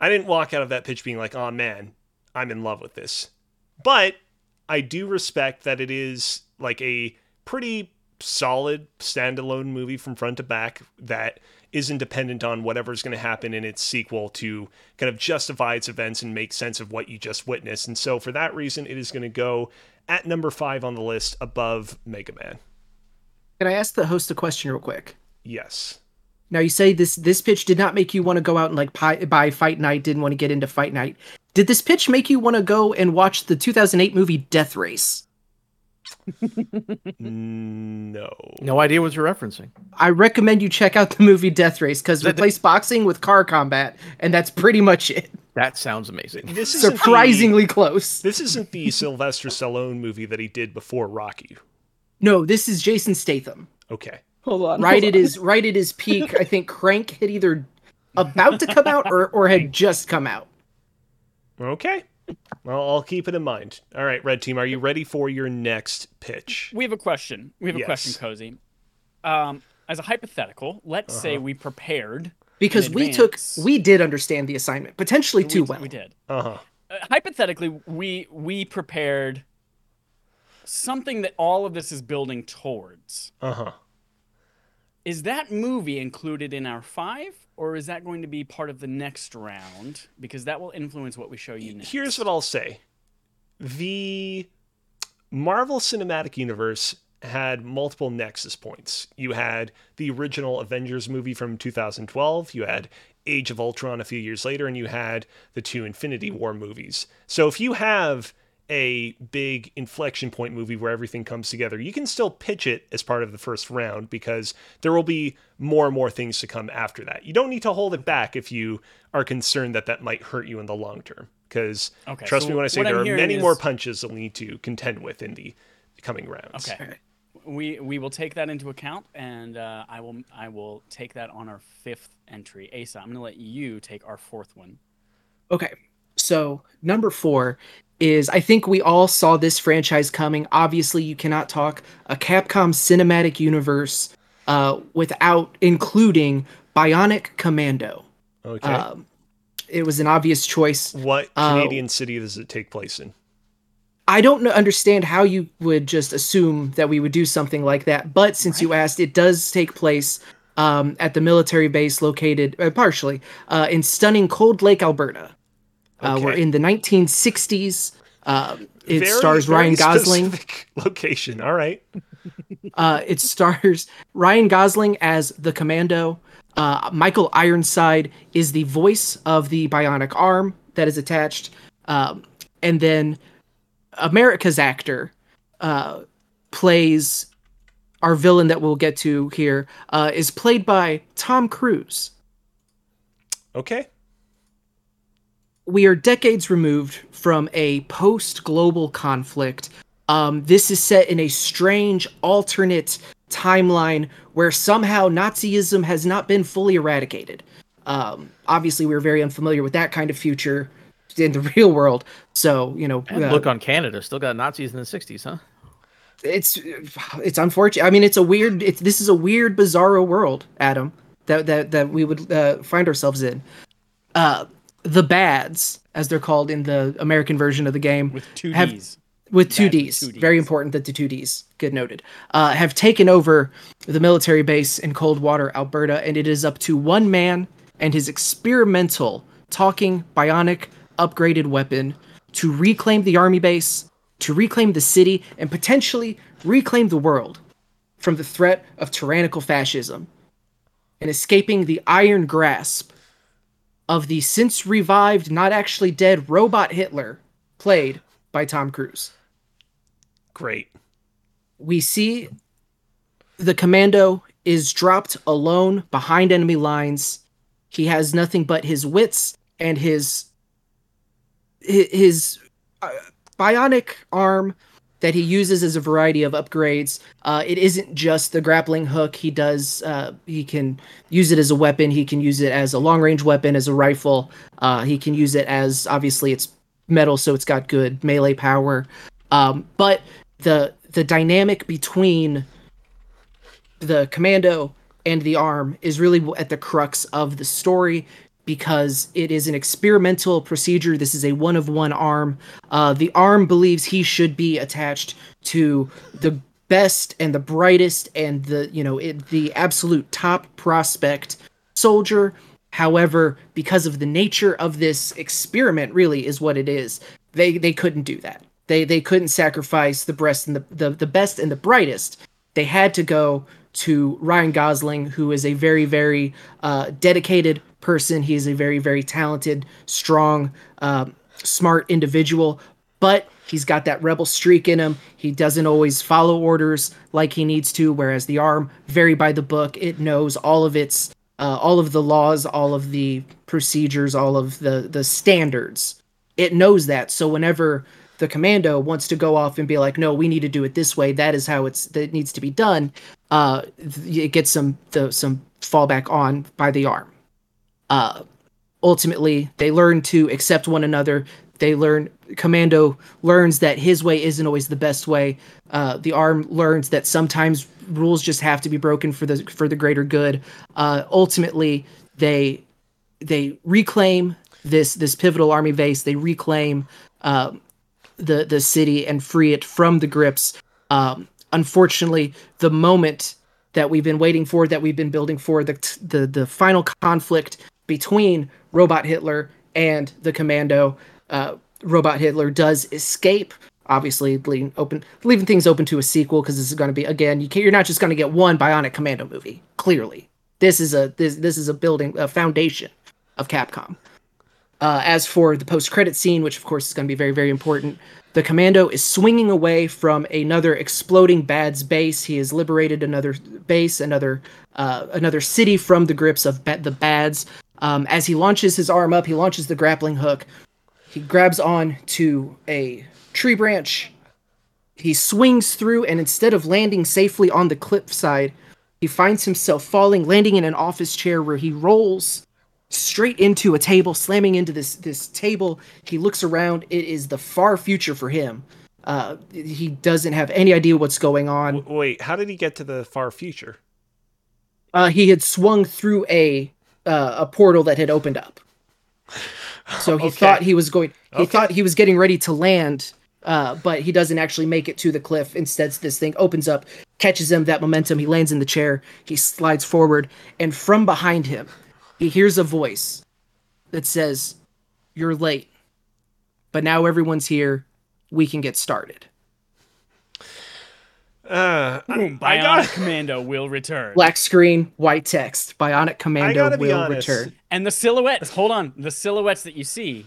I didn't walk out of that pitch being like, oh man, I'm in love with this. But I do respect that it is like a pretty solid standalone movie from front to back that isn't dependent on whatever's going to happen in its sequel to kind of justify its events and make sense of what you just witnessed. And so for that reason, it is going to go at number five on the list above Mega Man. Can I ask the host a question real quick? Yes. Now you say this this pitch did not make you want to go out and like pi- buy Fight Night, didn't want to get into Fight Night. Did this pitch make you want to go and watch the two thousand eight movie Death Race? No. No idea what you're referencing. I recommend you check out the movie Death Race because replace the- boxing with car combat, and that's pretty much it. That sounds amazing. This is surprisingly the, close. This isn't the Sylvester Stallone movie that he did before Rocky. No, this is Jason Statham. Okay. Hold on, right hold at on. his right at his peak, I think Crank had either about to come out or, or had just come out. Okay. Well, I'll keep it in mind. All right, Red Team, are you ready for your next pitch? We have a question. We have yes. a question, Cozy. Um, as a hypothetical, let's uh-huh. say we prepared because we took we did understand the assignment potentially we, too well. We did. Uh-huh. Uh, hypothetically, we we prepared something that all of this is building towards. Uh-huh. Is that movie included in our five, or is that going to be part of the next round? Because that will influence what we show you next. Here's what I'll say. The Marvel Cinematic Universe had multiple nexus points. You had the original Avengers movie from two thousand twelve, you had Age of Ultron a few years later, and you had the two Infinity War movies. So if you have a big inflection point movie where everything comes together, you can still pitch it as part of the first round because there will be more and more things to come after that. You don't need to hold it back if you are concerned that that might hurt you in the long term, because okay, trust so me when I say there I'm are many is... more punches you'll need to contend with in the coming rounds. Okay. we we will take that into account, and uh, I will I will take that on our fifth entry. Asa, I'm going to let you take our fourth one. Okay, so number four is, I think we all saw this franchise coming. Obviously, you cannot talk a Capcom cinematic universe uh, without including Bionic Commando. Okay. Um, it was an obvious choice. What Canadian uh, city does it take place in? I don't understand how you would just assume that we would do something like that. But since right. you asked, it does take place um, at the military base located uh, partially uh, in stunning Cold Lake, Alberta. Okay. Uh, we're in the nineteen sixties. Uh, it very, stars very Ryan Gosling. Location. All right. uh, it stars Ryan Gosling as the Commando. Uh, Michael Ironside is the voice of the bionic arm that is attached. Um, and then America's actor uh, plays our villain that we'll get to here, uh, is played by Tom Cruise. Okay. We are decades removed from a post-global conflict. Um, this is set in a strange alternate timeline where somehow Nazism has not been fully eradicated. Um, obviously, we were very unfamiliar with that kind of future in the real world. So, you know, and look uh, on Canada, still got Nazis in the sixties, huh? It's it's unfortunate. I mean, it's a weird. It's, this is a weird, bizarro world, Adam, that that that we would uh, find ourselves in. Uh, the Bads, as they're called in the American version of the game, with two have, Ds, with two Ds, two Ds. Very important that the two Ds get noted. Uh, have taken over the military base in Coldwater, Alberta, and it is up to one man and his experimental talking bionic upgraded weapon to reclaim the army base, to reclaim the city, and potentially reclaim the world from the threat of tyrannical fascism, and escaping the iron grasp of the since revived, not actually dead robot Hitler, played by Tom Cruise. Great. We see the Commando is dropped alone behind enemy lines. He has nothing but his wits and his His uh, bionic arm that he uses as a variety of upgrades. Uh, it isn't just the grappling hook. He does. Uh, he can use it as a weapon. He can use it as a long-range weapon, as a rifle. Uh, he can use it as, obviously, it's metal, so it's got good melee power. Um, but the the dynamic between the Commando and the arm is really at the crux of the story, because it is an experimental procedure. This is a one-of-one arm. Uh, the arm believes he should be attached to the best and the brightest and the, you know, it, the absolute top prospect soldier. However, because of the nature of this experiment, really is what it is, they they couldn't do that. They they couldn't sacrifice the breast and the, the, the best and the brightest. They had to go to Ryan Gosling, who is a very, very uh, dedicated person. He is a very, very talented, strong, um, smart individual, but he's got that rebel streak in him. He doesn't always follow orders like he needs to, whereas the arm, very by the book, it knows all of its, uh, all of the laws, all of the procedures, all of the, the standards. It knows that. So whenever the Commando wants to go off and be like, no, we need to do it this way, that is how it's, that needs to be done, uh, it gets some, the, some fallback on by the arm. Uh, ultimately, they learn to accept one another. They learn, Commando learns that his way isn't always the best way. Uh, the arm learns that sometimes rules just have to be broken for the for the greater good. Uh, ultimately, they they reclaim this this pivotal army base. They reclaim uh, the the city and free it from the grips. Um, unfortunately, the moment that we've been waiting for, that we've been building for, the the the final conflict between Robot Hitler and the Commando. Uh, Robot Hitler does escape, obviously leaving open, leaving things open to a sequel, because this is going to be, again, you can't, you're not just going to get one Bionic Commando movie. Clearly, this is a this this is a building a foundation of Capcom. Uh, as for the post-credit scene, which of course is going to be very, very important, the Commando is swinging away from another exploding Bad's base. He has liberated another base, another uh, another city from the grips of ba- the Bads. Um, as he launches his arm up, he launches the grappling hook. He grabs on to a tree branch. He swings through, and instead of landing safely on the cliffside, he finds himself falling, landing in an office chair where he rolls straight into a table, slamming into this this table. He looks around. It is the far future for him. Uh, he doesn't have any idea what's going on. Wait, how did he get to the far future? Uh, he had swung through a uh, a portal that had opened up. So he okay. thought he was going. He okay. thought he was getting ready to land. Uh, but he doesn't actually make it to the cliff. Instead, this thing opens up, catches him, that momentum. He lands in the chair. He slides forward. And from behind him, he hears a voice that says, "You're late. But now everyone's here. We can get started." Uh, Boom, Bionic gotta... Commando will return. Black screen, white text. Bionic Commando will return. And the silhouettes, hold on, the silhouettes that you see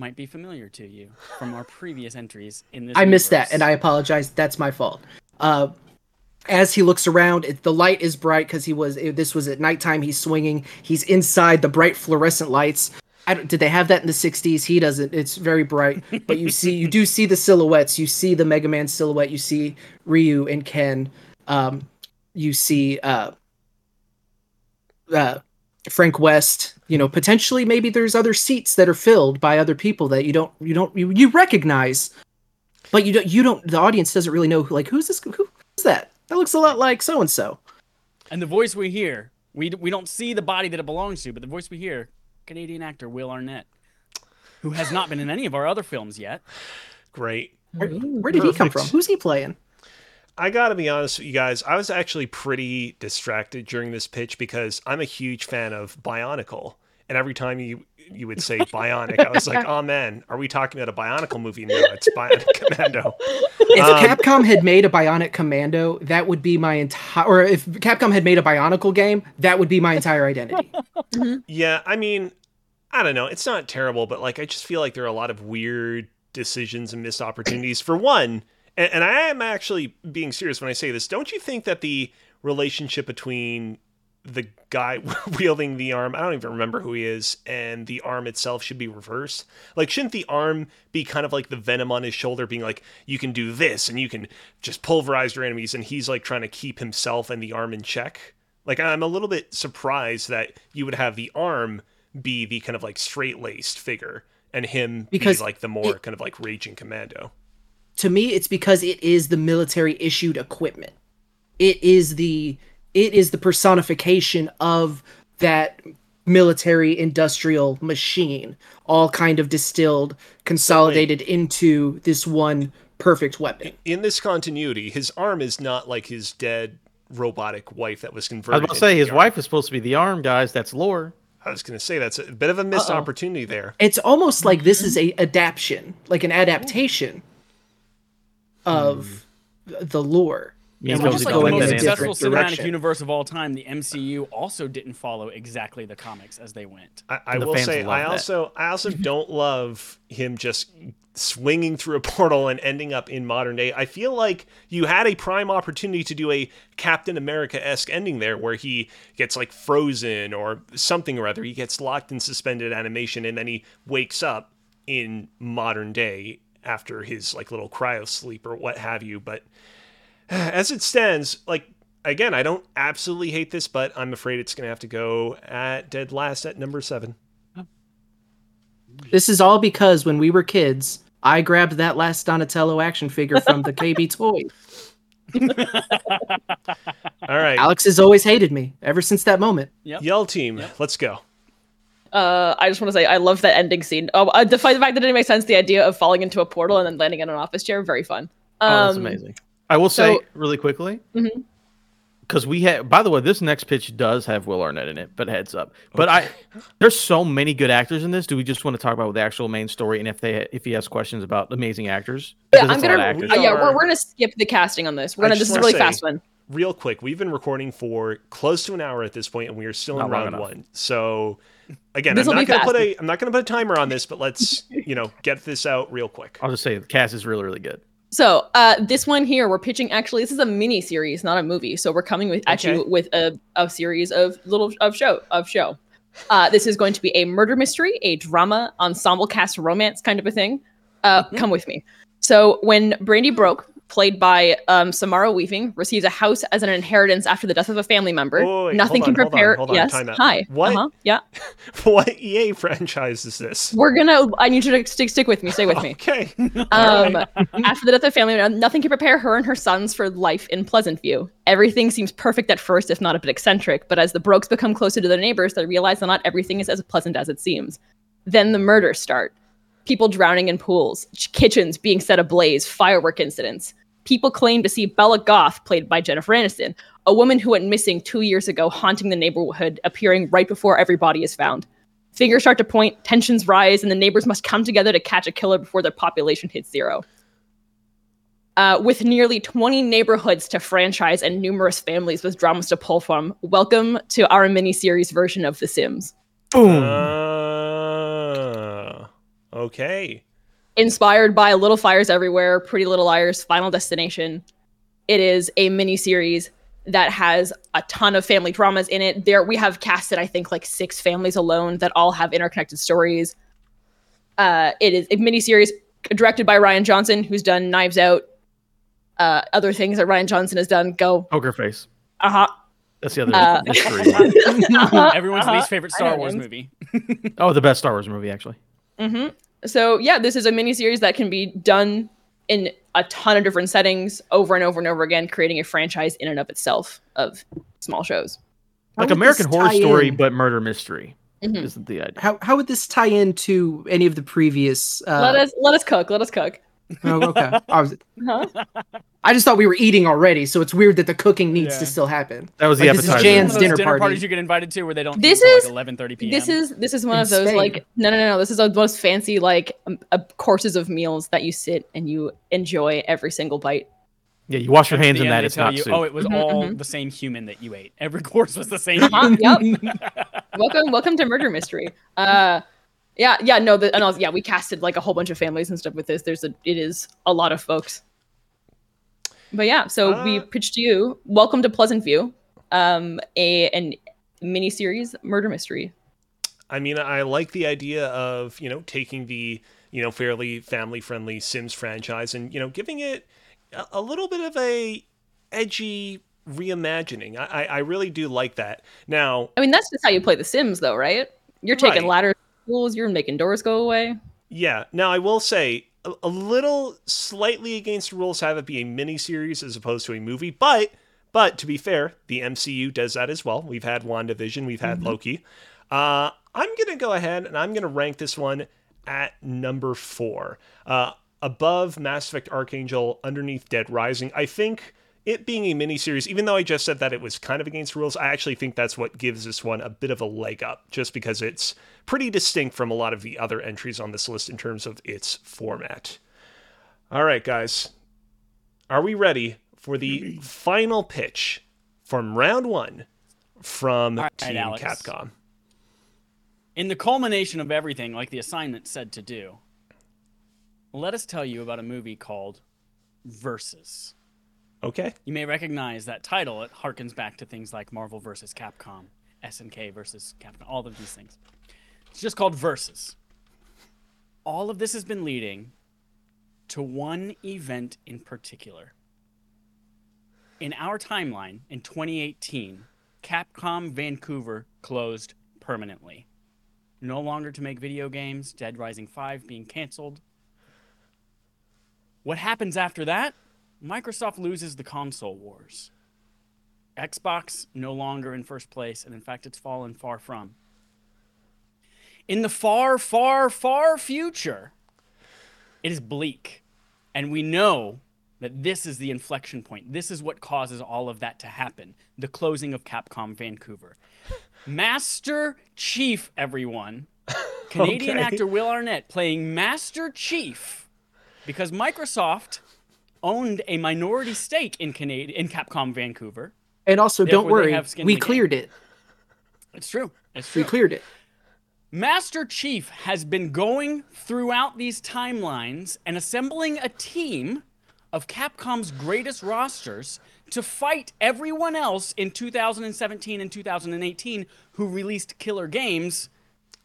might be familiar to you from our previous entries in this I universe. Missed that, and I apologize. That's my fault. Uh, as he looks around, it, the light is bright because he was. It, this was at nighttime. He's swinging. He's inside the bright fluorescent lights. I don't, did they have that in the sixties? He doesn't. It's very bright, but you see, you do see the silhouettes. You see the Mega Man silhouette. You see Ryu and Ken. Um, you see uh, uh, Frank West. You know, potentially maybe there's other seats that are filled by other people that you don't, you don't, you, you recognize, but you don't, you don't, the audience doesn't really know who, like, who's this, who, who's that? That looks a lot like so-and-so. And the voice we hear, we we don't see the body that it belongs to, but the voice we hear, Canadian actor Will Arnett, who has not been in any of our other films yet. Great. Where, where did Perfect. he come from? Who's he playing? I gotta be honest with you guys, I was actually pretty distracted during this pitch because I'm a huge fan of Bionicle. And every time you you would say Bionic, I was like, oh man, are we talking about a Bionicle movie? No, it's Bionic Commando. If um, Capcom had made a Bionic Commando, that would be my entire, or if Capcom had made a Bionicle game, that would be my entire identity. Mm-hmm. Yeah, I mean, I don't know. It's not terrible, but like, I just feel like there are a lot of weird decisions and missed opportunities. For one, and I am actually being serious when I say this. Don't you think that the relationship between the guy wielding the arm, I don't even remember who he is, and the arm itself should be reversed? Like, shouldn't the arm be kind of like the venom on his shoulder being like, you can do this and you can just pulverize your enemies, and he's like trying to keep himself and the arm in check? Like, I'm a little bit surprised that you would have the arm be the kind of like straight-laced figure and him because be like the more it- kind of like raging commando. To me, it's because it is the military issued equipment. It is the it is the personification of that military industrial machine, all kind of distilled, consolidated into this one perfect weapon. In this continuity, his arm is not like his dead robotic wife that was converted. I was about to say his wife is supposed to be the arm, guys. That's lore. I was going to say that's a bit of a missed Uh-oh. opportunity there. It's almost like this is a adaption, like an adaptation of the lore. Yeah, so just like the most successful cinematic universe of all time, the M C U also didn't follow exactly the comics as they went. I, I will say, I also, I also don't love him just swinging through a portal and ending up in modern day. I feel like you had a prime opportunity to do a Captain America-esque ending there where he gets like frozen or something or other. He gets locked in suspended animation and then he wakes up in modern day after his like little cryo sleep or what have you. But as it stands, like, again, I don't absolutely hate this, but I'm afraid it's going to have to go at dead last at number seven. This is all because when we were kids, I grabbed that last Donatello action figure from the K B toy. All right. Alex has always hated me ever since that moment. Yep. Yell team. Yep. Let's go. Uh, I just want to say I love that ending scene. Oh, uh, the fact that it didn't make sense, the idea of falling into a portal and then landing in an office chair, very fun. Um, oh, that's amazing. I will say so, really quickly, because mm-hmm. we had. By the way, this next pitch does have Will Arnett in it, but heads up. But okay. I, there's so many good actors in this. Do we just want to talk about the actual main story and if they if he has questions about amazing actors? Yeah, I'm gonna. Actors. Uh, yeah, we're, we're gonna skip the casting on this. We're gonna. This is a really say, fast one. Real quick, we've been recording for close to an hour at this point, and we are still not in round one. So. Again, I'm not, gonna put a, I'm not going to put a timer on this, but let's, you know, get this out real quick. I'll just say Cass is really, really good. So uh, this one here, we're pitching, actually, this is a mini series, not a movie. So we're coming with, okay. at you with a, a series of little of show. of show. Uh, this is going to be a murder mystery, a drama, ensemble cast romance kind of a thing. Uh, mm-hmm. Come with me. So when Brandy Broke, played by um, Samara Weaving, receives a house as an inheritance after the death of a family member. Wait, wait, wait. Nothing hold on, can prepare. Hold on, hold on. Yes. Time out. Hi. What? Uh-huh. Yeah. What E A franchise is this? We're gonna. I need you to stick stick with me. Stay with me. Okay. Um, right. After the death of family, nothing can prepare her and her sons for life in Pleasant View. Everything seems perfect at first, if not a bit eccentric. But as the Brokes become closer to their neighbors, they realize that not everything is as pleasant as it seems. Then the murders start. People drowning in pools, kitchens being set ablaze, firework incidents. People claim to see Bella Goth, played by Jennifer Aniston, a woman who went missing two years ago, haunting the neighborhood, appearing right before every body is found. Fingers start to point, tensions rise, and the neighbors must come together to catch a killer before their population hits zero. Uh, with nearly twenty neighborhoods to franchise and numerous families with dramas to pull from, welcome to our miniseries version of The Sims. Boom. Uh... Okay. Inspired by Little Fires Everywhere, Pretty Little Liars, Final Destination. It is a miniseries that has a ton of family dramas in it. There, we have casted, I think, like six families alone that all have interconnected stories. Uh, it is a miniseries directed by Rian Johnson, who's done Knives Out. Uh, other things that Rian Johnson has done. Go. Poker Face. Uh-huh. That's the other uh, mystery. uh-huh, Everyone's uh-huh. least favorite Star Wars movie. Oh, the best Star Wars movie, actually. Mm-hmm. So yeah, this is a miniseries that can be done in a ton of different settings over and over and over again, creating a franchise in and of itself of small shows. How like American Horror Story, in? But murder mystery mm-hmm. isn't the idea. How how would this tie into any of the previous? Uh... Let us let us cook. Let us cook. Oh, okay. I, was... huh? I just thought we were eating already, so it's weird that the cooking needs yeah. to still happen. That was the like, episode. This is Jan's dinner, dinner party. Parties you get invited to where they don't. This is like eleven thirty p.m. This is this is one Insane. Of those like no no no. This is the most fancy like um, uh, courses of meals that you sit and you enjoy every single bite. Yeah, you wash your hands in that. It's not you, soup. Oh, it was mm-hmm, all mm-hmm. the same human that you ate. Every course was the same. Uh-huh, yep. welcome, welcome to Murder Mystery. Uh. Yeah, yeah, no, the, and was, yeah, we casted like a whole bunch of families and stuff with this. There's a, it is a lot of folks. But yeah, so uh, we pitched to you, Welcome to Pleasant View, um, a an miniseries murder mystery. I mean, I like the idea of, you know, taking the, you know, fairly family-friendly Sims franchise and, you know, giving it a, a little bit of a edgy reimagining. I, I, I really do like that. Now, I mean, that's just how you play The Sims, though, right? You're taking right. ladders. You're making doors go away. Yeah. Now, I will say, a, a little slightly against the rules to have it be a miniseries as opposed to a movie. But, but to be fair, the M C U does that as well. We've had WandaVision. We've had mm-hmm. Loki. Uh, I'm going to go ahead and I'm going to rank this one at number four. Uh, above Mass Effect Archangel, underneath Dead Rising. I think it being a miniseries, even though I just said that it was kind of against the rules, I actually think that's what gives this one a bit of a leg up, just because it's pretty distinct from a lot of the other entries on this list in terms of its format. All right, guys. Are we ready for the final pitch from round one from right, Team Alex. Capcom? In the culmination of everything, like the assignment said to do, let us tell you about a movie called Versus. Okay. You may recognize that title. It harkens back to things like Marvel versus Capcom, S N K versus Capcom, all of these things. It's just called Versus. All of this has been leading to one event in particular. In our timeline, in twenty eighteen, Capcom Vancouver closed permanently. No longer to make video games, Dead Rising five being canceled. What happens after that? Microsoft loses the console wars. Xbox no longer in first place, and in fact, it's fallen far from. In the far, far, far future, it is bleak. And we know that this is the inflection point. This is what causes all of that to happen. The closing of Capcom Vancouver. Master Chief, everyone. Canadian okay. actor Will Arnett playing Master Chief because Microsoft owned a minority stake in Canada, in Capcom Vancouver. And also, Therefore, don't worry, we cleared game. It. It's true. It's true. We cleared it. Master Chief has been going throughout these timelines and assembling a team of Capcom's greatest rosters to fight everyone else in two thousand seventeen and two thousand eighteen who released killer games,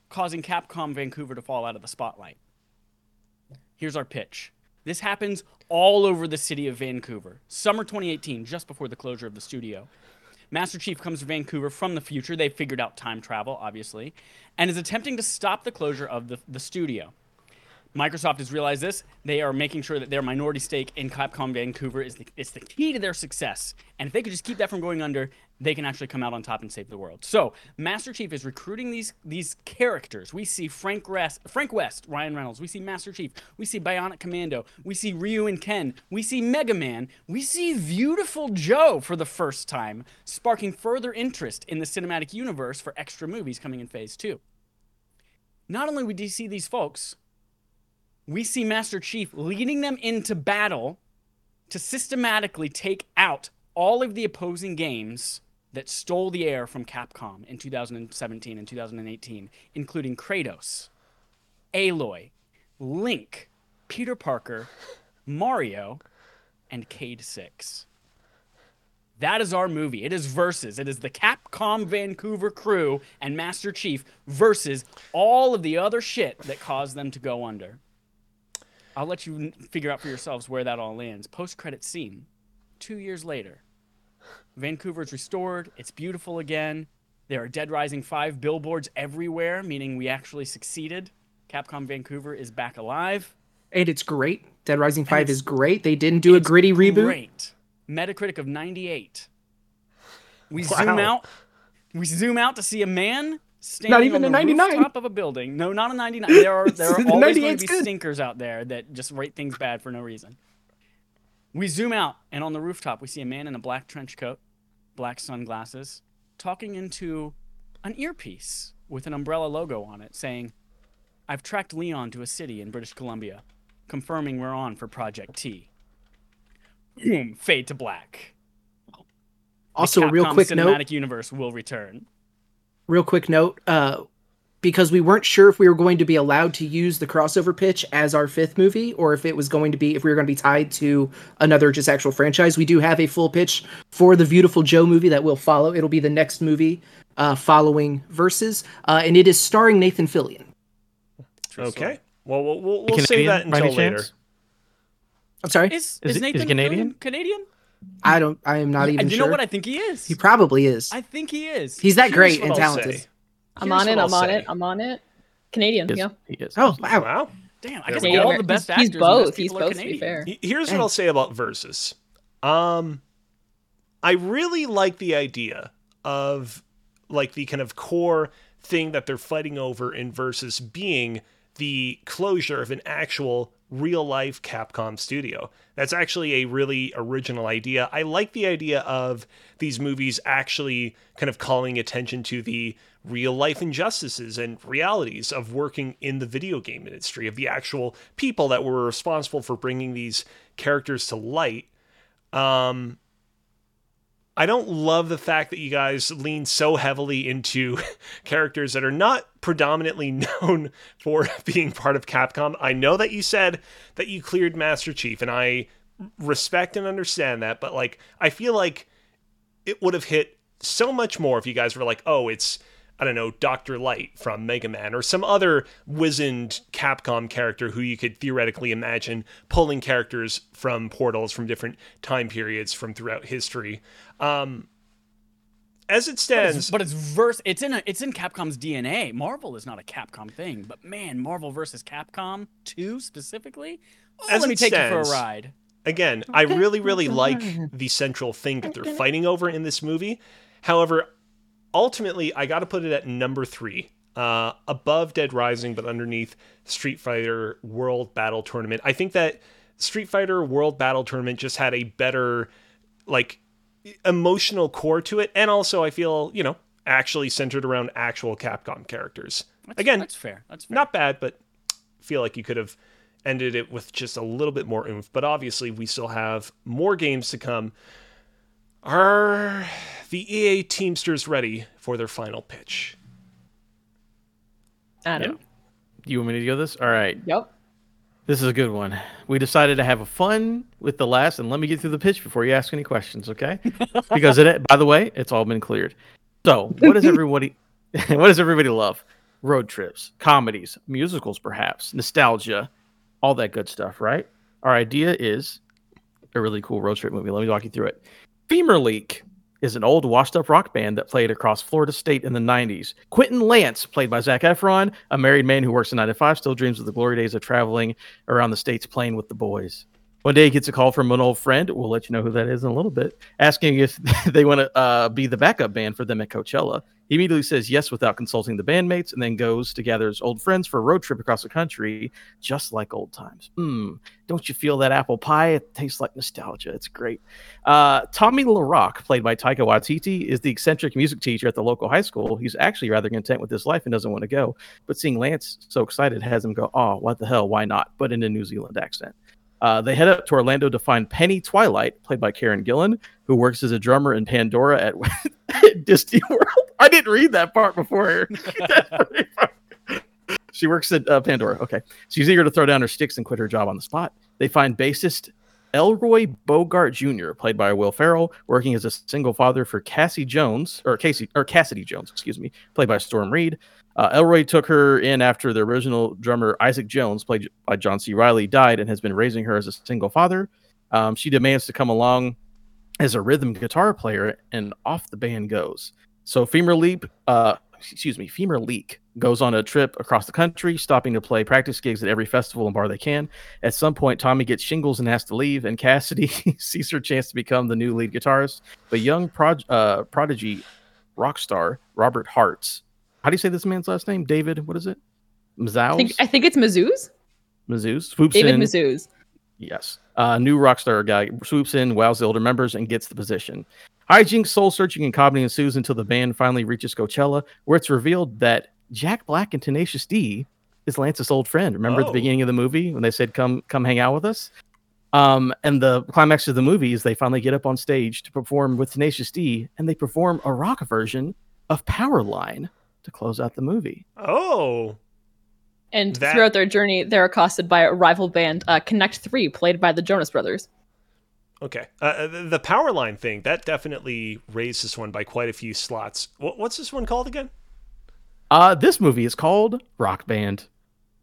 causing Capcom Vancouver to fall out of the spotlight. Here's our pitch. This happens all over the city of Vancouver. Summer twenty eighteen, just before the closure of the studio. Master Chief comes to Vancouver from the future. They figured out time travel, obviously, and is attempting to stop the closure of the, the studio. Microsoft has realized this. They are making sure that their minority stake in Capcom Vancouver is the, it's the key to their success. And if they could just keep that from going under, they can actually come out on top and save the world. So Master Chief is recruiting these these characters. We see Frank West, Frank West, Ryan Reynolds. We see Master Chief. We see Bionic Commando. We see Ryu and Ken. We see Mega Man. We see Beautiful Joe for the first time, sparking further interest in the cinematic universe for extra movies coming in phase two. Not only would you see these folks, we see Master Chief leading them into battle to systematically take out all of the opposing games that stole the air from Capcom in two thousand seventeen and two thousand eighteen, including Kratos, Aloy, Link, Peter Parker, Mario, and Cade six. That is our movie. It is versus. It is the Capcom Vancouver crew and Master Chief versus all of the other shit that caused them to go under. I'll let you figure out for yourselves where that all lands. Post-credit scene. Two years later, Vancouver's restored. It's beautiful again. There are Dead Rising five billboards everywhere, meaning we actually succeeded. Capcom Vancouver is back alive. And it's great. Dead Rising five is great. They didn't do a gritty reboot. Great. Metacritic of ninety-eight. We wow. zoom out. We zoom out to see a man standing not even on the rooftop of a building. No, not a ninety-nine. There are there are always going to be stinkers out there that just rate things bad for no reason. We zoom out, and on the rooftop, we see a man in a black trench coat, black sunglasses, talking into an earpiece with an umbrella logo on it, saying, "I've tracked Leon to a city in British Columbia, confirming we're on for Project T." Boom, fade to black. Also, real quick note. The Capcom Cinematic Universe will return. Real quick note, uh, because we weren't sure if we were going to be allowed to use the crossover pitch as our fifth movie, or if it was going to be, if we were going to be tied to another just actual franchise, we do have a full pitch for the Beautiful Joe movie that will follow. It'll be the next movie uh, following Versus, uh, and it is starring Nathan Fillion. Okay. Well, we'll, we'll, we'll save that until later. Chance? I'm sorry? Is, is, is Nathan is Canadian? Canadian? I don't, I am not even sure. Do you know what I think he is? He probably is. I think he is. He's that great and talented. I'm on it, I'm on it, I'm on it. Canadian, yeah. He is. Oh, wow. Wow. Damn, I guess all the best actors. He's both, he's both, to be fair. Here's what I'll say about Versus. Um, I really like the idea of, like, the kind of core thing that they're fighting over in Versus being the closure of an actual real-life Capcom studio. That's actually a really original idea. I like the idea of these movies actually kind of calling attention to the real-life injustices and realities of working in the video game industry, of the actual people that were responsible for bringing these characters to light. Um, I don't love the fact that you guys lean so heavily into characters that are not predominantly known for being part of Capcom. I know that you said that you cleared Master Chief, and I respect and understand that, but like, I feel like it would have hit so much more if you guys were like, oh, it's, I don't know, Doctor Light from Mega Man, or some other wizened Capcom character who you could theoretically imagine pulling characters from portals from different time periods from throughout history. Um, as it stands, but it's, but it's verse. It's in a, it's in Capcom's D N A. Marvel is not a Capcom thing, but man, Marvel versus Capcom two specifically. Oh, as let me take stands, you for a ride. Again, I really, really like the central thing that they're fighting over in this movie. However, ultimately, I got to put it at number three, uh, above Dead Rising, but underneath Street Fighter World Battle Tournament. I think that Street Fighter World Battle Tournament just had a better, like, emotional core to it, and also I feel, you know, actually centered around actual Capcom characters. That's, again, that's fair. That's fair. Not bad, but feel like you could have ended it with just a little bit more oomph. But obviously, we still have more games to come. Are the E A Teamsters ready for their final pitch? Adam, yeah. You want me to do this? All right. Yep. This is a good one. We decided to have a fun with the last, and let me get through the pitch before you ask any questions, okay? Because, it, by the way, it's all been cleared. So, what does everybody, what does everybody love? Road trips, comedies, musicals, perhaps, nostalgia, all that good stuff, right? Our idea is a really cool road trip movie. Let me walk you through it. Femur Leak is an old washed-up rock band that played across Florida State in the nineties. Quentin Lance, played by Zac Efron, a married man who works a nine to five, still dreams of the glory days of traveling around the states playing with the boys. One day he gets a call from an old friend, we'll let you know who that is in a little bit, asking if they want to uh, be the backup band for them at Coachella. He immediately says yes without consulting the bandmates and then goes to gather his old friends for a road trip across the country, just like old times. Mm, don't you feel that apple pie? It tastes like nostalgia. It's great. Uh, Tommy LaRock, played by Taika Waititi, is the eccentric music teacher at the local high school. He's actually rather content with his life and doesn't want to go. But seeing Lance so excited has him go, oh, what the hell, why not? But in a New Zealand accent. Uh, they head up to Orlando to find Penny Twilight, played by Karen Gillan, who works as a drummer in Pandora at, at Disney World. I didn't read that part before. She works at uh, Pandora. Okay. She's eager to throw down her sticks and quit her job on the spot. They find bassist Elroy Bogart Junior, played by Will Ferrell, working as a single father for Cassie Jones, or Casey, or Cassidy Jones, excuse me, played by Storm Reid. Uh, Elroy took her in after the original drummer Isaac Jones, played by John C. Reilly, died and has been raising her as a single father. Um, she demands to come along as a rhythm guitar player, and off the band goes. So Femur Leap, uh, excuse me, Femur Leak goes on a trip across the country, stopping to play practice gigs at every festival and bar they can. At some point, Tommy gets shingles and has to leave, and Cassidy sees her chance to become the new lead guitarist. But young prod- uh, prodigy rock star Robert Hartz. How do you say this man's last name? David, what is it? Mazouz? I think, I think it's Mazouz. Mazouz. Swoops David in. Mazouz. Yes. Uh, new rock star guy swoops in, wows the older members, and gets the position. Hijinks, soul-searching, and comedy ensues until the band finally reaches Coachella, where it's revealed that Jack Black and Tenacious D is Lance's old friend. Remember oh. at the beginning of the movie when they said, come come hang out with us? Um, and the climax of the movie is they finally get up on stage to perform with Tenacious D, and they perform a rock version of Powerline to close out the movie. Oh. And that... throughout their journey, they're accosted by a rival band, uh, Connect Three, played by the Jonas Brothers. Okay. Uh, the Powerline thing, that definitely raised this one by quite a few slots. What's this one called again? Uh, this movie is called Rock Band.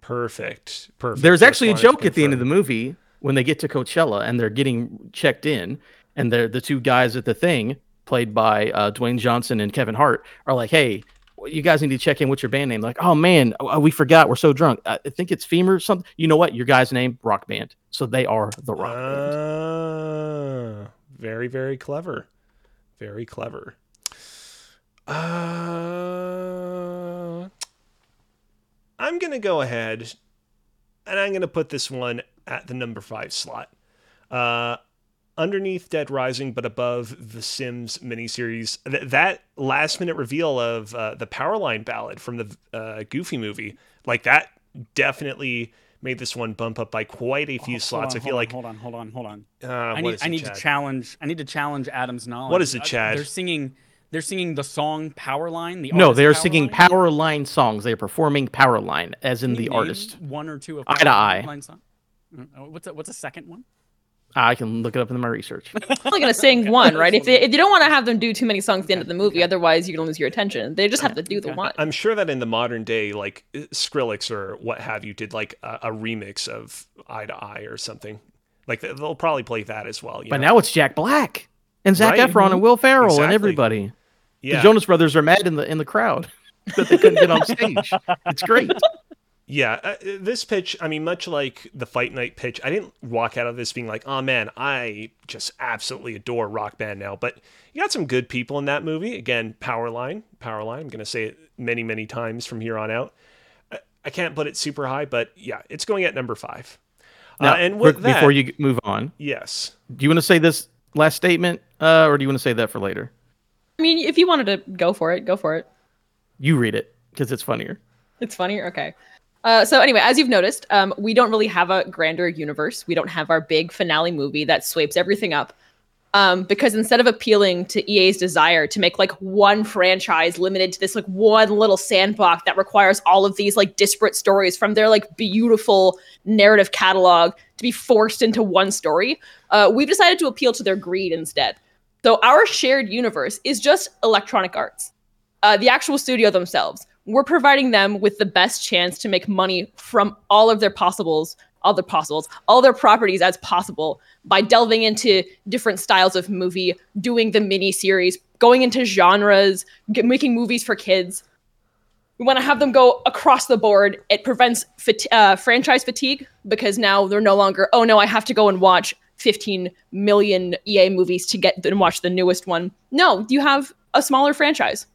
Perfect. Perfect. There's actually a joke at the end of the movie when they get to Coachella and they're getting checked in, and they're the two guys at the thing, played by uh, Dwayne Johnson and Kevin Hart, are like, hey, you guys need to check in with your band name. Like, oh man, we forgot. We're so drunk. I think it's Femur or something. You know what? Your guy's name, Rock Band. So they are the Rock uh, Band. Very, very clever. Very clever. Uh, I'm going to go ahead and I'm going to put this one at the number five slot. Uh, Underneath Dead Rising, but above The Sims miniseries. Th- that last-minute reveal of uh, the Powerline ballad from the uh, Goofy movie, like that definitely made this one bump up by quite a few oh, slots. On, I feel on, like... Hold on, hold on, hold on. Uh, I need, I need to challenge I need to challenge Adam's knowledge. What is it, Chad? I, they're singing They're singing the song Powerline. The no, they're singing Powerline songs. They're performing Powerline, as in the artist. One or two of Powerline Eye to Eye. Song? What's a, what's a second one? I can look it up in my research. I'm only going to sing okay. one, right? If, they, if you don't want to have them do too many songs at the end of the movie, okay. otherwise you're going to lose your attention. They just have to do okay. the one. I'm sure that in the modern day, like Skrillex or what have you did like a, a remix of Eye to Eye or something. Like they'll probably play that as well. You but know? Now it's Jack Black and Zac right? Efron and Will Ferrell exactly. and everybody. Yeah. The Jonas Brothers are mad in the in the crowd that they couldn't get on stage. It's great. Yeah, uh, this pitch, I mean, much like the Fight Night pitch, I didn't walk out of this being like, oh man, I just absolutely adore Rock Band now. But you got some good people in that movie. Again, Powerline, Powerline. I'm going to say it many, many times from here on out. I, I can't put it super high, but yeah, it's going at number five. Now, uh, and with that, before you move on. Yes. Do you want to say this last statement uh, or do you want to save that for later? I mean, if you wanted to go for it, go for it. You read it because it's funnier. It's funnier? Okay. Uh, so anyway, as you've noticed, um, we don't really have a grander universe. We don't have our big finale movie that swipes everything up. Um, because instead of appealing to E A's desire to make like one franchise limited to this like one little sandbox that requires all of these like disparate stories from their like beautiful narrative catalog to be forced into one story, uh, we've decided to appeal to their greed instead. So our shared universe is just Electronic Arts, uh, the actual studio themselves. We're providing them with the best chance to make money from all of their possibles other possibles, other properties as possible by delving into different styles of movie, doing the mini series, going into genres, get, making movies for kids. We want to have them go across the board. It prevents fat- uh, franchise fatigue because now they're no longer, oh no, I have to go and watch fifteen million E A movies to get and watch the newest one. No, you have a smaller franchise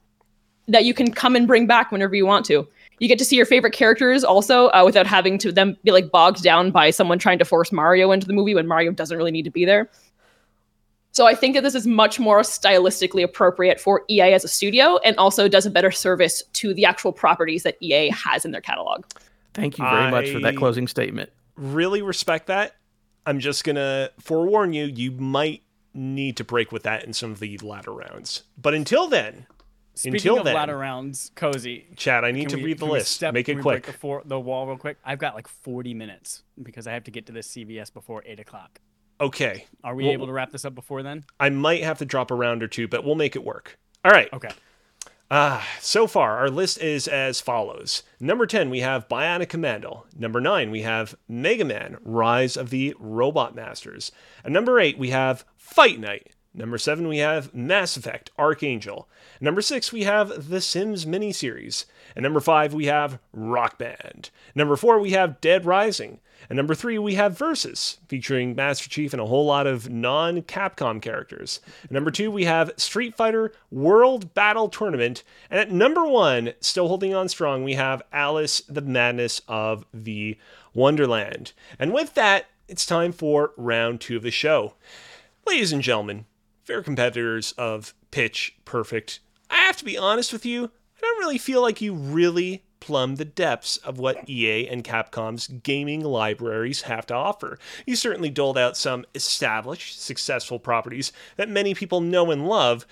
that you can come and bring back whenever you want to. You get to see your favorite characters also uh, without having to them be like bogged down by someone trying to force Mario into the movie when Mario doesn't really need to be there. So I think that this is much more stylistically appropriate for E A as a studio and also does a better service to the actual properties that E A has in their catalog. Thank you very I much for that closing statement. Really respect that. I'm just going to forewarn you, you might need to break with that in some of the latter rounds. But until then... Speaking Until of then, ladder rounds, Cozy. Chad, I need to we, read the list. Step, Make it quick. The, four, the wall real quick. I've got like forty minutes because I have to get to this C V S before eight o'clock. Okay. Are we well, able to wrap this up before then? I might have to drop a round or two, but we'll make it work. All right. Okay. Uh, so far, our list is as follows. Number ten, we have Bionic Commando. Number nine, we have Mega Man, Rise of the Robot Masters. And number eight, we have Fight Night. Number seven, we have Mass Effect, Archangel. Number six, we have The Sims miniseries. And number five, we have Rock Band. Number four, we have Dead Rising. And number three, we have Versus, featuring Master Chief and a whole lot of non-Capcom characters. And number two, we have Street Fighter World Battle Tournament. And at number one, still holding on strong, we have Alice, the Madness of the Wonderland. And with that, it's time for round two of the show. Ladies and gentlemen, fair competitors of Pitch Perfect, I have to be honest with you, I don't really feel like you really plumb the depths of what E A and Capcom's gaming libraries have to offer. You certainly doled out some established, successful properties that many people know and love,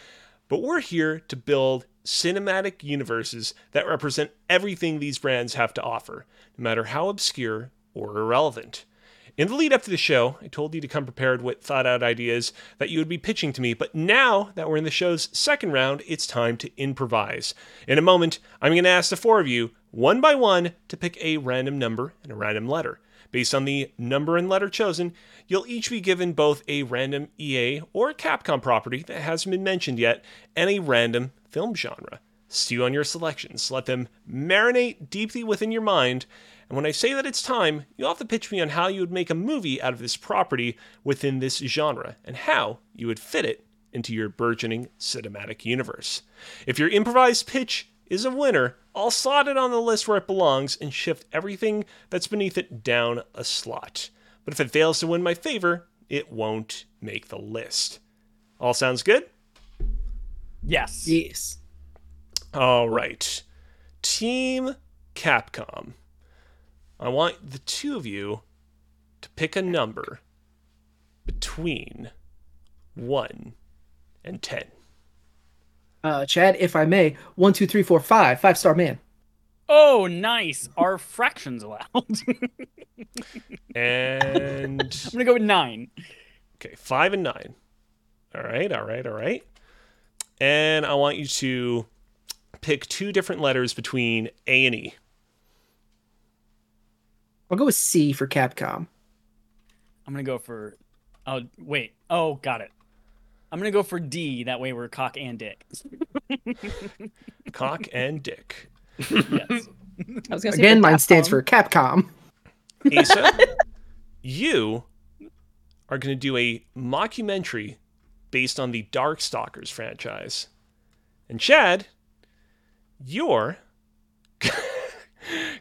but we're here to build cinematic universes that represent everything these brands have to offer, no matter how obscure or irrelevant. In the lead up to the show, I told you to come prepared with thought-out ideas that you would be pitching to me, but now that we're in the show's second round, it's time to improvise. In a moment, I'm going to ask the four of you, one by one, to pick a random number and a random letter. Based on the number and letter chosen, you'll each be given both a random E A or Capcom property that hasn't been mentioned yet, and a random film genre. Stew on your selections. Let them marinate deeply within your mind. And when I say that it's time, you'll have to pitch me on how you would make a movie out of this property within this genre, and how you would fit it into your burgeoning cinematic universe. If your improvised pitch is a winner, I'll slot it on the list where it belongs and shift everything that's beneath it down a slot. But if it fails to win my favor, it won't make the list. All sounds good? Yes. Yes. All right. Team Capcom. I want the two of you to pick a number between one and ten. Uh, Chad, if I may, one, two, three, four, five, five-star man. Oh, nice. Are fractions allowed? And... I'm going to go with nine. Okay, five and nine. All right, all right, all right. And I want you to... pick two different letters between A and E. I'll go with C for Capcom. I'm going to go for... Oh, wait. Oh, got it. I'm going to go for D. That way we're cock and dick. Cock and dick. Yes. I was Again, mine Capcom. Stands for Capcom. Asa, you are going to do a mockumentary based on the Darkstalkers franchise. And Chad... you're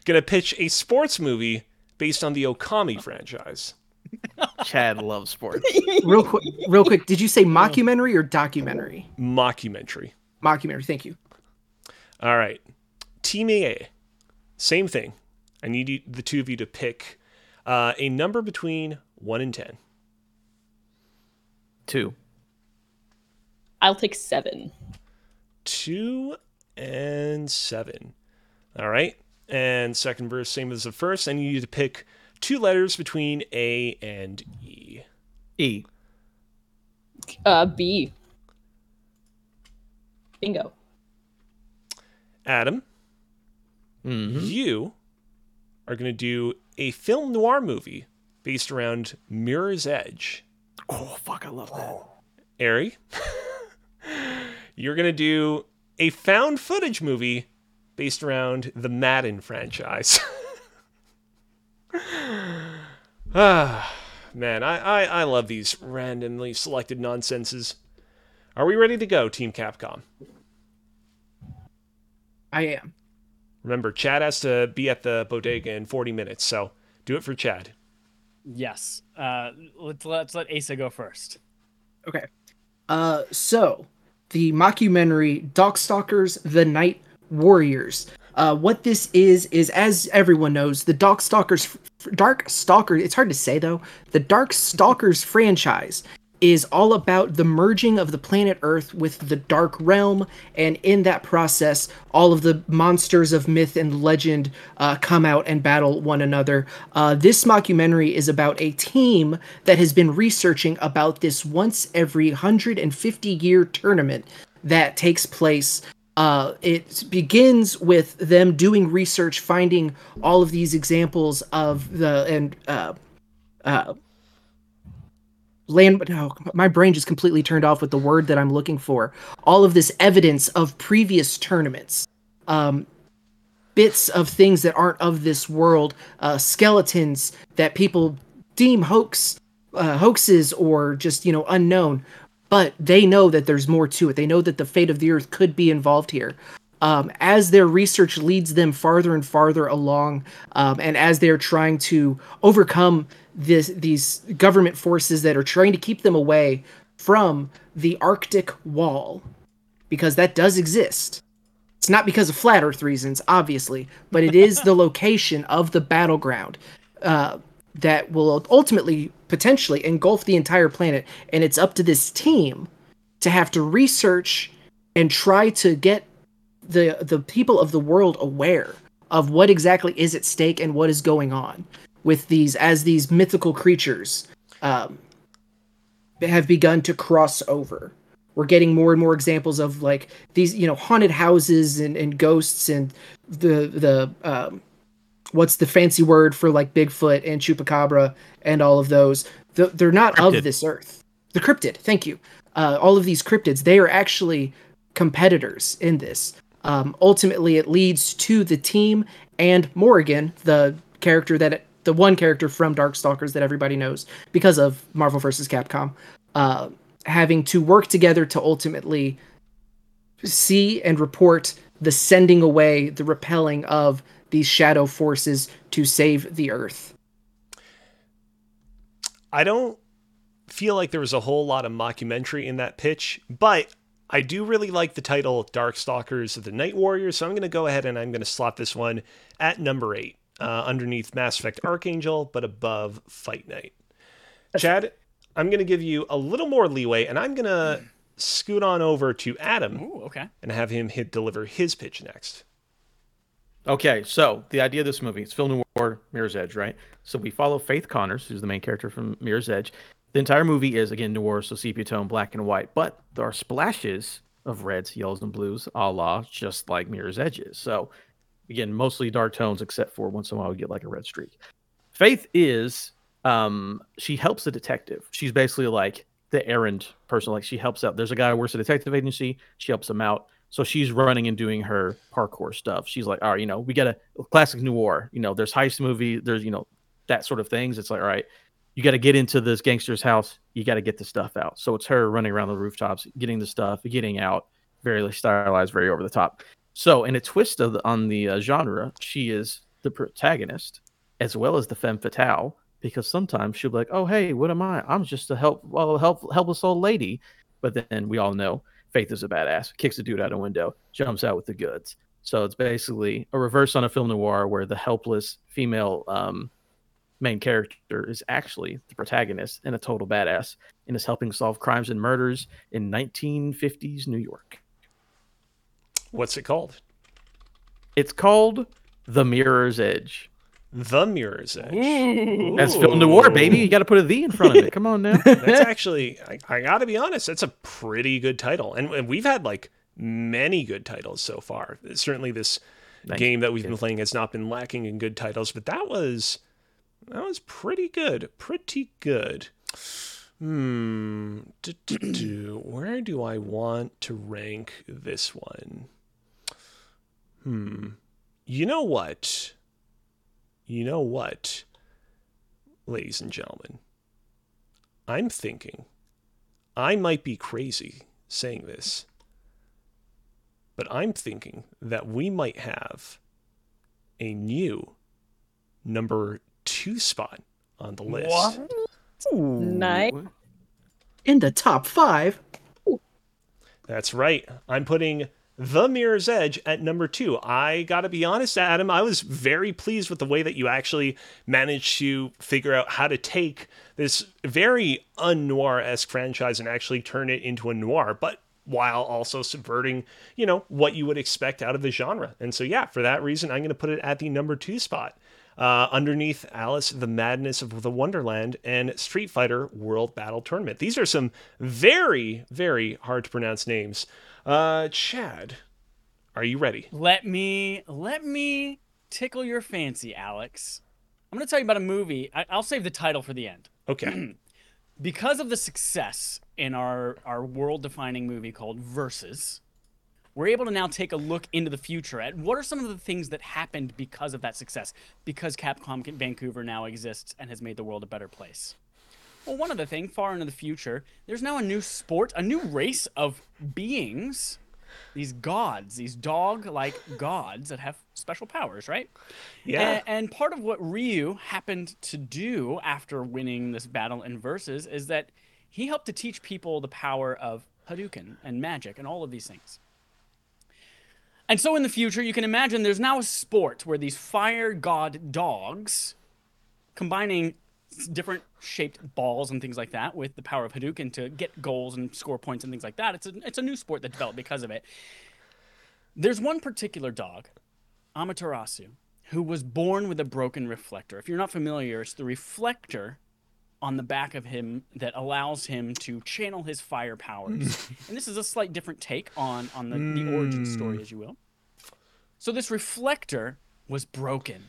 going to pitch a sports movie based on the Okami franchise. Chad loves sports. Real quick, real quick. Did you say mockumentary or documentary? Mockumentary. Mockumentary. Thank you. All right. Team E A. Same thing. I need you, the two of you to pick uh, a number between one and ten. Two. I'll take seven. Two. And seven. All right. And second verse, same as the first. I need you to pick two letters between A and E. E. Uh, B. Bingo. Adam, mm-hmm. You are going to do a film noir movie based around Mirror's Edge. Oh, fuck, I love that. Ari, you're going to do a found footage movie based around the Madden franchise. Ah, man, I, I, I love these randomly selected nonsenses. Are we ready to go, Team Capcom? I am. Remember, Chad has to be at the bodega in forty minutes, so do it for Chad. Yes. Uh, let's, let's let Asa go first. Okay. Uh, so, the mockumentary Dockstalkers The Night Warriors. Uh, what this is, is as everyone knows, the Dockstalkers, Dark Stalker, it's hard to say though, the Darkstalkers franchise is all about the merging of the planet Earth with the Dark Realm, and in that process, all of the monsters of myth and legend uh, come out and battle one another. Uh, this mockumentary is about a team that has been researching about this once every one hundred fifty year tournament that takes place. Uh, it begins with them doing research, finding all of these examples of the, and, uh, uh, land, but no, my brain just completely turned off with the word that I'm looking for. All of this evidence of previous tournaments, um, bits of things that aren't of this world, uh, skeletons that people deem hoax, uh, hoaxes or just, you know, unknown. But they know that there's more to it. They know that the fate of the Earth could be involved here. Um, as their research leads them farther and farther along, um, and as they're trying to overcome this, these government forces that are trying to keep them away from the Arctic Wall, because that does exist. It's not because of flat Earth reasons, obviously, but it is the location of the battleground uh, that will ultimately potentially engulf the entire planet, and it's up to this team to have to research and try to get the the people of the world aware of what exactly is at stake and what is going on with these, as these mythical creatures um, have begun to cross over. We're getting more and more examples of like these, you know, haunted houses and, and ghosts and the the um, what's the fancy word for like Bigfoot and Chupacabra and all of those. The, they're not cryptid. Of this earth. The cryptid. Thank you. Uh, all of these cryptids, they are actually competitors in this. Um, ultimately, it leads to the team and Morrigan, the character that it, the one character from Darkstalkers that everybody knows because of Marvel versus. Capcom, uh, having to work together to ultimately see and report the sending away, the repelling of these shadow forces to save the Earth. I don't feel like there was a whole lot of mockumentary in that pitch, but I do really like the title Darkstalkers of the Night Warriors, so I'm going to go ahead and I'm going to slot this one at number eight, uh, underneath Mass Effect Archangel, but above Fight Night. Chad, I'm going to give you a little more leeway, and I'm going to scoot on over to Adam. Ooh, okay. And have him hit deliver his pitch next. Okay, so the idea of this movie, it's film noir, Mirror's Edge, right? So we follow Faith Connors, who's the main character from Mirror's Edge. The entire movie is, again, noir, so sepia tone, black and white, but there are splashes of reds, yellows, and blues, a la just like Mirror's Edge is. So, again, mostly dark tones, except for once in a while we get like a red streak. Faith is, um, she helps the detective. She's basically like the errand person. Like, she helps out. There's a guy who works at a detective agency. She helps him out. So she's running and doing her parkour stuff. She's like, all right, you know, we got a classic noir. You know, there's heist movie. There's, you know, that sort of things. It's like, all right, you got to get into this gangster's house. You got to get the stuff out. So it's her running around the rooftops, getting the stuff, getting out, very stylized, very over the top. So in a twist of the, on the uh, genre, she is the protagonist as well as the femme fatale, because sometimes she'll be like, oh, hey, what am I? I'm just a help, well, help, helpless old lady. But then we all know Faith is a badass, kicks the dude out a window, jumps out with the goods. So it's basically a reverse on a film noir where the helpless female um, main character is actually the protagonist and a total badass and is helping solve crimes and murders in nineteen fifties New York. What's it called? It's called The Mirror's Edge. The Mirror's Edge. Ooh. That's film noir, baby. You got to put a V in front of it. Come on now. That's actually, I, I got to be honest, that's a pretty good title. And, and we've had like many good titles so far. Certainly this nice game that we've been playing has not been lacking in good titles, but that was That was pretty good. Pretty good. Hmm. Do, do, do. Where do I want to rank this one? Hmm. You know what? You know what, ladies and gentlemen? I'm thinking, I might be crazy saying this, but I'm thinking that we might have a new number two spot on the list. What? Nice. In the top five. Ooh. That's right. I'm putting The Mirror's Edge at number two. I gotta be honest, Adam, I was very pleased with the way that you actually managed to figure out how to take this very un-noir-esque franchise and actually turn it into a noir, but while also subverting, you know, what you would expect out of the genre. And so, yeah, for that reason, I'm going to put it at the number two spot, uh, underneath Alice, The Madness of the Wonderland, and Street Fighter World Battle Tournament. These are some very, very hard to pronounce names. Uh, Chad, are you ready? Let me, let me tickle your fancy, Alex. I'm going to tell you about a movie. I, I'll save the title for the end. Okay. Because of the success in our, our world-defining movie called Versus, we're able to now take a look into the future at what are some of the things that happened because of that success, because Capcom Vancouver now exists and has made the world a better place. Well, one other thing, far into the future, there's now a new sport, a new race of beings, these gods, these dog-like gods that have special powers, right? Yeah. And, and part of what Ryu happened to do after winning this battle in Versus is that he helped to teach people the power of Hadouken and magic and all of these things. And so in the future, you can imagine there's now a sport where these fire god dogs, combining different shaped balls and things like that with the power of Hadouken to get goals and score points and things like that. It's a, it's a new sport that developed because of it. There's one particular dog, Amaterasu, who was born with a broken reflector. If you're not familiar, it's the reflector on the back of him that allows him to channel his fire powers. And this is a slight different take on, on the, mm. the origin story, as you will. So this reflector was broken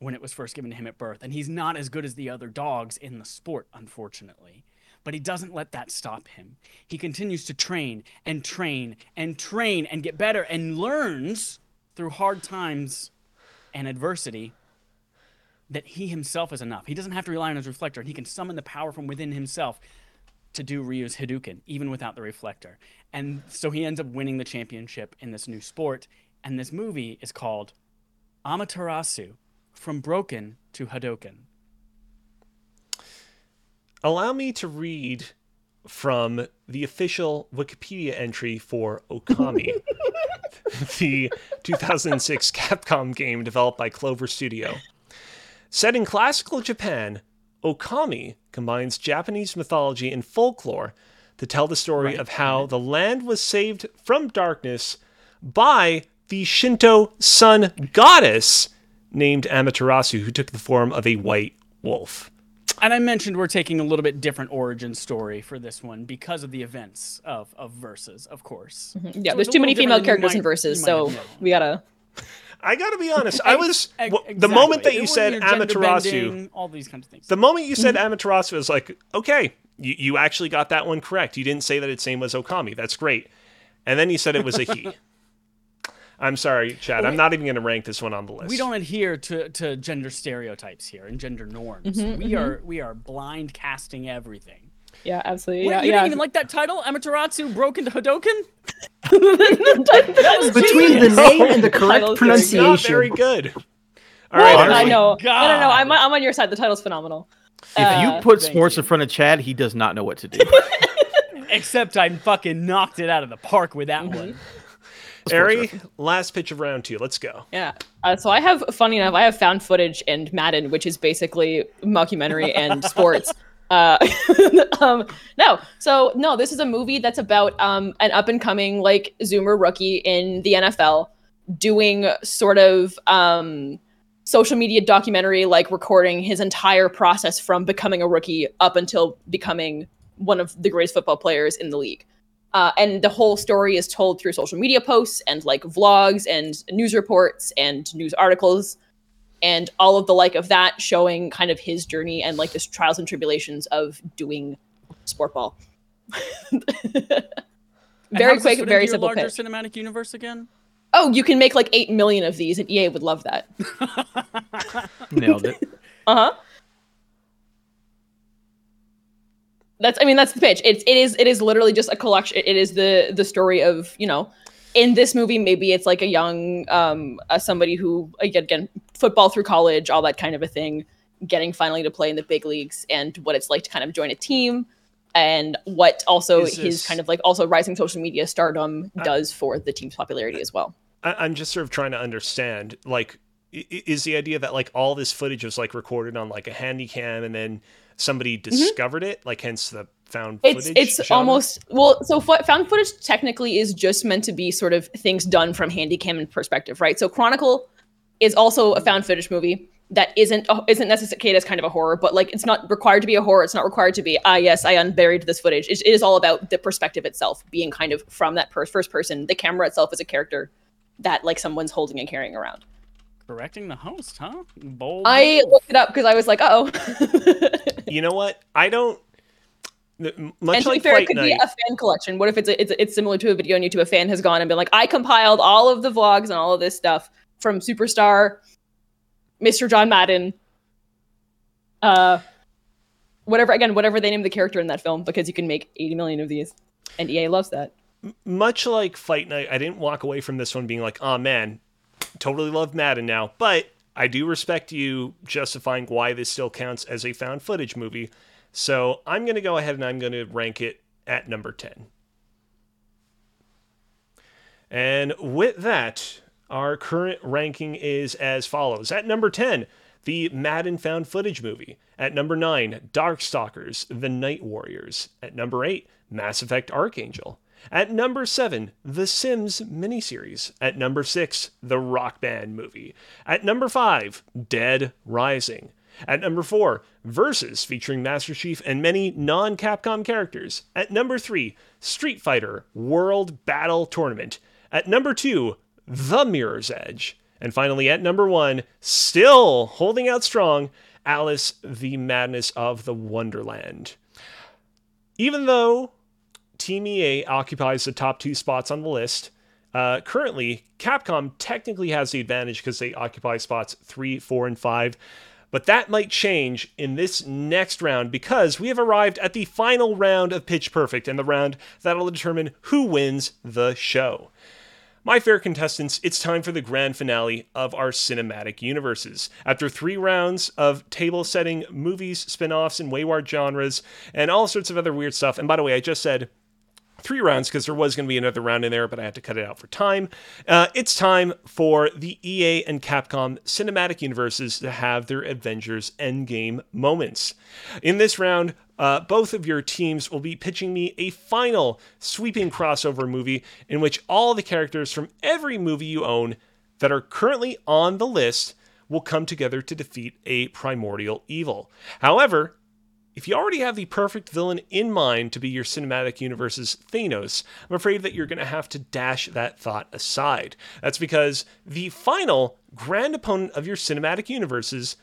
when it was first given to him at birth, and he's not as good as the other dogs in the sport, unfortunately. But he doesn't let that stop him. He continues to train and train and train and get better and learns through hard times and adversity that he himself is enough. He doesn't have to rely on his reflector, and he can summon the power from within himself to do Ryu's Hadouken, even without the reflector. And so he ends up winning the championship in this new sport, and this movie is called Amaterasu, From Broken to Hadouken. Allow me to read from the official Wikipedia entry for Okami, the two thousand six Capcom game developed by Clover Studio. Set in classical Japan, Okami combines Japanese mythology and folklore to tell the story right. of how the land was saved from darkness by the Shinto sun goddess named Amaterasu, who took the form of a white wolf. And I mentioned we're taking a little bit different origin story for this one because of the events of, of Versus, of course. Mm-hmm. Yeah, so there's too many female characters might, in Versus, so we gotta... I gotta be honest. I was exactly. the moment that you said Amaterasu, bending, all these kinds of things. The moment you said Amaterasu, I was like, okay, you, you actually got that one correct. You didn't say that its name was Okami. That's great. And then you said it was a he. I'm sorry, Chad. Well, I'm not even going to rank this one on the list. We don't adhere to, to gender stereotypes here and gender norms. Mm-hmm, we mm-hmm. are we are blind casting everything. Yeah, absolutely. Wait, yeah, you yeah. didn't even like that title? Amaterasu Broken to Hadouken? Between the name and the correct the pronunciation. Not very good. All right, well, I know. God. No, no, no. I'm, I'm on your side. The title's phenomenal. If uh, you put sports you. in front of Chad, he does not know what to do. Except I fucking knocked it out of the park with that mm-hmm. one. Ari, last pitch of round two. Let's go. Yeah. Uh, so I have, funny enough, I have found footage and Madden, which is basically mockumentary and sports. Uh, um, no. So, no, this is a movie that's about um, an up-and-coming, like, Zoomer rookie in the N F L doing sort of um, social media documentary, like, recording his entire process from becoming a rookie up until becoming one of the greatest football players in the league. Uh, and the whole story is told through social media posts and, like, vlogs and news reports and news articles. and all of the like of that, showing kind of his journey and like the trials and tribulations of doing sport ball. Very quick, very simple pitch. Cinematic universe again? Oh, you can make like eight million of these, and E A would love that. Nailed it. Uh huh. That's, I mean, that's the pitch. It's, it is, it is literally just a collection. It is the the story of, you know, in this movie, maybe it's like a young, um, uh, somebody who again, again, football through college, all that kind of a thing, getting finally to play in the big leagues, and what it's like to kind of join a team. And what also is his this, kind of like also rising social media stardom does I, for the team's popularity as well. I, I'm just sort of trying to understand, like, is the idea that like all this footage was like recorded on like a handy cam and then somebody discovered mm-hmm. it, like hence the found it's, footage? It's genre? Almost, well, so found footage technically is just meant to be sort of things done from handy cam and perspective, right? So Chronicle is also a found footage movie. That isn't isn't necessarily as kind of a horror, but like it's not required to be a horror. It's not required to be, ah, yes, I unburied this footage. It, it is all about the perspective itself being kind of from that per- first person. The camera itself is a character that like someone's holding and carrying around. Correcting the host, huh? Bold. I looked it up because I was like, uh oh. You know what? I don't. Much and like to be fair, it could night. be a fan collection. What if it's a, it's it's similar to a video on YouTube? A fan has gone and been like, I compiled all of the vlogs and all of this stuff from Superstar. Mister John Madden, uh, whatever, again, whatever they name the character in that film, because you can make eighty million of these, and E A loves that. M- much like Fight Night, I didn't walk away from this one being like, oh man, totally love Madden now, but I do respect you justifying why this still counts as a found footage movie, so I'm going to go ahead and I'm going to rank it at number ten. And with that... our current ranking is as follows. At number ten, the Madden found footage movie. At number nine, Darkstalkers, The Night Warriors. At number eight, Mass Effect Archangel. At number seven, The Sims miniseries. At number six, The Rock Band movie. At number five, Dead Rising. At number four, Versus, featuring Master Chief and many non-Capcom characters. At number three, Street Fighter World Battle Tournament. At number two, The Mirror's Edge. And finally, at number one, still holding out strong, Alice, the Madness of the Wonderland. Even though Team E A occupies the top two spots on the list, uh, currently, Capcom technically has the advantage because they occupy spots three, four, and five. But that might change in this next round because we have arrived at the final round of Pitch Perfect, and the round that'll determine who wins the show. My fair contestants, it's time for the grand finale of our cinematic universes. After three rounds of table setting, movies, spin-offs, and wayward genres, and all sorts of other weird stuff, and by the way, I just said three rounds because there was going to be another round in there, but I had to cut it out for time, uh, it's time for the E A and Capcom cinematic universes to have their Avengers Endgame moments. In this round, Uh, both of your teams will be pitching me a final sweeping crossover movie in which all the characters from every movie you own that are currently on the list will come together to defeat a primordial evil. However, if you already have the perfect villain in mind to be your cinematic universe's Thanos, I'm afraid that you're going to have to dash that thought aside. That's because the final grand opponent of your cinematic universes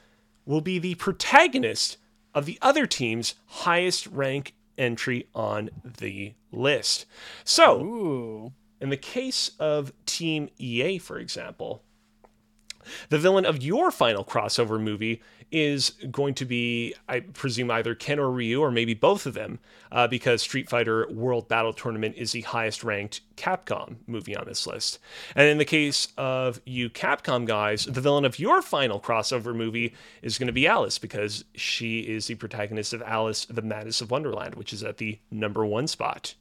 will be the protagonist of the other team's highest rank entry on the list. So, ooh. In the case of Team E A, for example, the villain of your final crossover movie is going to be, I presume, either Ken or Ryu, or maybe both of them, uh, because Street Fighter World Battle Tournament is the highest-ranked Capcom movie on this list. And in the case of you Capcom guys, the villain of your final crossover movie is going to be Alice, because she is the protagonist of Alice, the Madness of Wonderland, which is at the number one spot.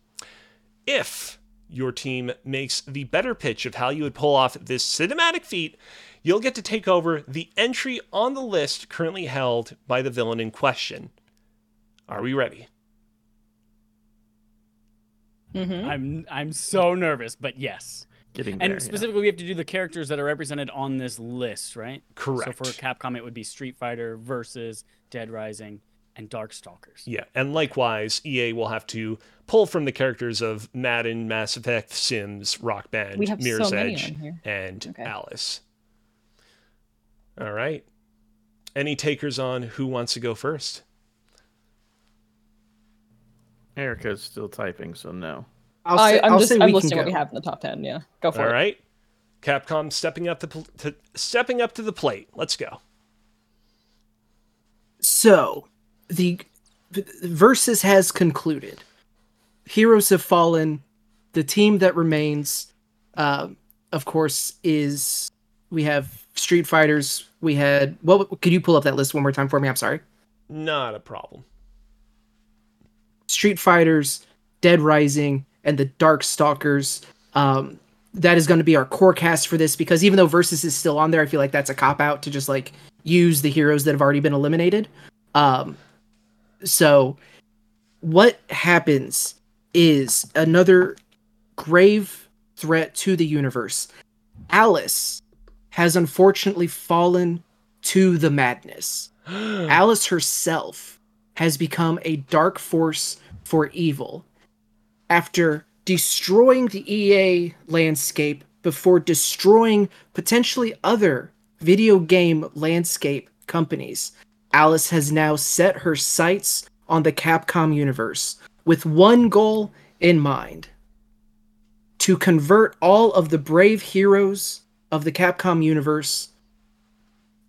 If your team makes the better pitch of how you would pull off this cinematic feat, you'll get to take over the entry on the list currently held by the villain in question. Are we ready? Mm-hmm. I'm I'm so nervous, but yes. Getting there, and specifically, yeah. We have to do the characters that are represented on this list, right? Correct. So for Capcom, it would be Street Fighter, Versus, Dead Rising, and Darkstalkers. Yeah, and likewise, E A will have to pull from the characters of Madden, Mass Effect, Sims, Rock Band, Mirror's so Edge, and okay. Alice. All right. Any takers on who wants to go first? Erica's still typing, so no. I'll say, I, I'm I'll just I'm listing what we have in the top ten. Yeah, go for All it. All right. Capcom stepping up the pl- to, stepping up to the plate. Let's go. So, the, the Versus has concluded. Heroes have fallen. The team that remains, uh, of course, is we have Street Fighters. We had. Well, could you pull up that list one more time for me? I'm sorry. Not a problem. Street Fighters, Dead Rising, and the Darkstalkers. Um, that is going to be our core cast for this, because even though Versus is still on there, I feel like that's a cop-out to just, like, use the heroes that have already been eliminated. Um, so, what happens is another grave threat to the universe. Alice has unfortunately fallen to the madness. Alice herself has become a dark force for evil. After destroying the E A landscape, before destroying potentially other video game landscape companies, Alice has now set her sights on the Capcom universe with one goal in mind: to convert all of the brave heroes of the Capcom universe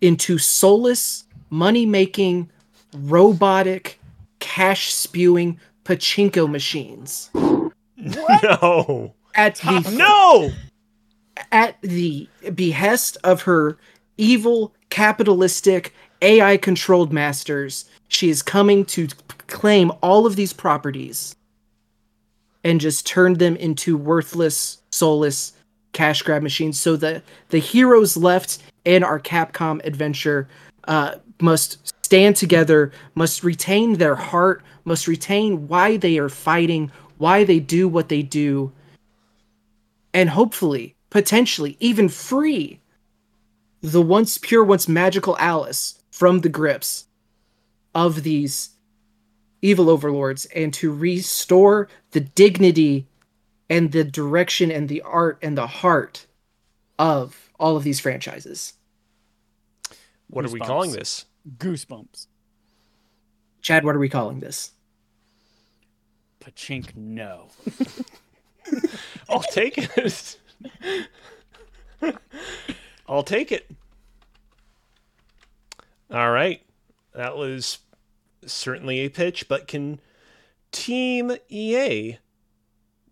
into soulless, money-making, robotic, cash-spewing pachinko machines. What? No. At the no. At the behest of her evil, capitalistic, A I-controlled masters, she is coming to claim all of these properties and just turn them into worthless, soulless cash grab machines. So the the heroes left in our Capcom adventure uh, must stand together, must retain their heart, must retain why they are fighting, why they do what they do, and hopefully, potentially, even free the once pure, once magical Alice from the grips of these evil overlords, and to restore the dignity and the direction and the art and the heart of all of these franchises. What Goosebumps. Are we calling this? Goosebumps. Chad, what are we calling this? Pachink no. I'll take it. I'll take it. All right. That was certainly a pitch, but can Team E A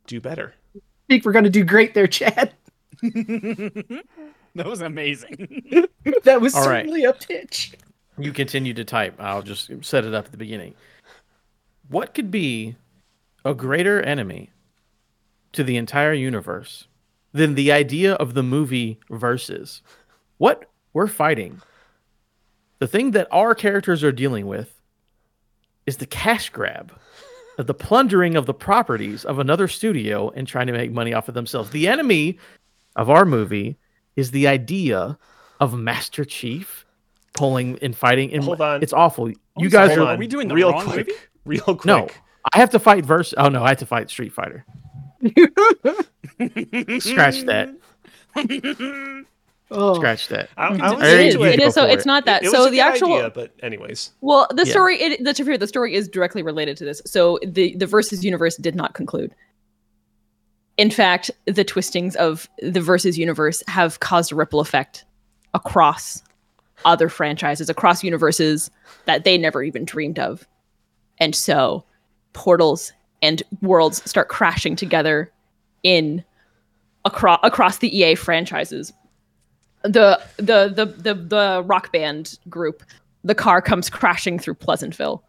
do better? I think we're going to do great there, Chad. That was amazing. That was All certainly right. a pitch. You continue to type. I'll just set it up at the beginning. What could be a greater enemy to the entire universe than the idea of the movie Versus? What we're fighting, the thing that our characters are dealing with, is the cash grab, the plundering of the properties of another studio and trying to make money off of themselves. The enemy of our movie is the idea of Master Chief pulling and fighting. And hold on. It's awful. I'm you guys sorry, are, are we doing the real wrong quick, movie? Real quick. No. I have to fight Versus. Oh, no, I have to fight Street Fighter. Scratch that. Oh. Scratch that. I, I it is, it is so. It's it. Not that. It, it so the actual. Idea, but anyways. Well, the yeah. story. It, the, the story is directly related to this. So the the Versus universe did not conclude. In fact, the twistings of the Versus universe have caused a ripple effect across other franchises, across universes that they never even dreamed of, and so portals and worlds start crashing together in across across the E A franchises. The the the the the rock band group, the car comes crashing through Pleasantville.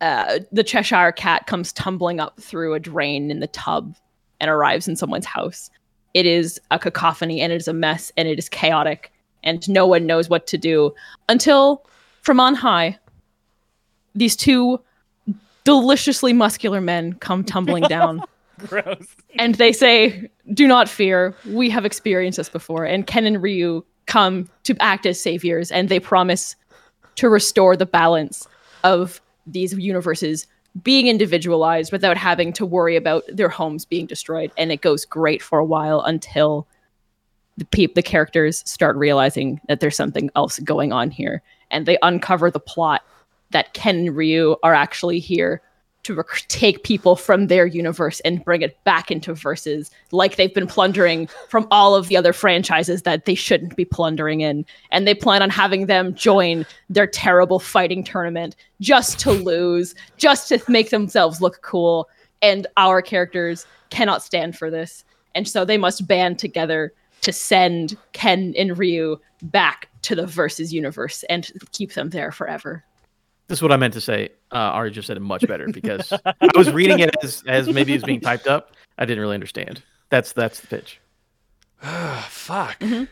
Uh, the Cheshire Cat comes tumbling up through a drain in the tub and arrives in someone's house. It is a cacophony, and it is a mess, and it is chaotic, and no one knows what to do until, from on high, these two deliciously muscular men come tumbling down. Gross. And they say, "Do not fear, we have experienced this before." And Ken and Ryu come to act as saviors, and they promise to restore the balance of these universes being individualized without having to worry about their homes being destroyed. And it goes great for a while until the peop the characters start realizing that there's something else going on here, and they uncover the plot that Ken and Ryu are actually here to rec take people from their universe and bring it back into Versus, like they've been plundering from all of the other franchises that they shouldn't be plundering in. And they plan on having them join their terrible fighting tournament just to lose, just to make themselves look cool. And our characters cannot stand for this. And so they must band together to send Ken and Ryu back to the Versus universe and keep them there forever. This is what I meant to say. Uh, Ari just said it much better, because I was reading it as, as maybe it's being typed up. I didn't really understand. That's that's the pitch. Fuck. Mm-hmm.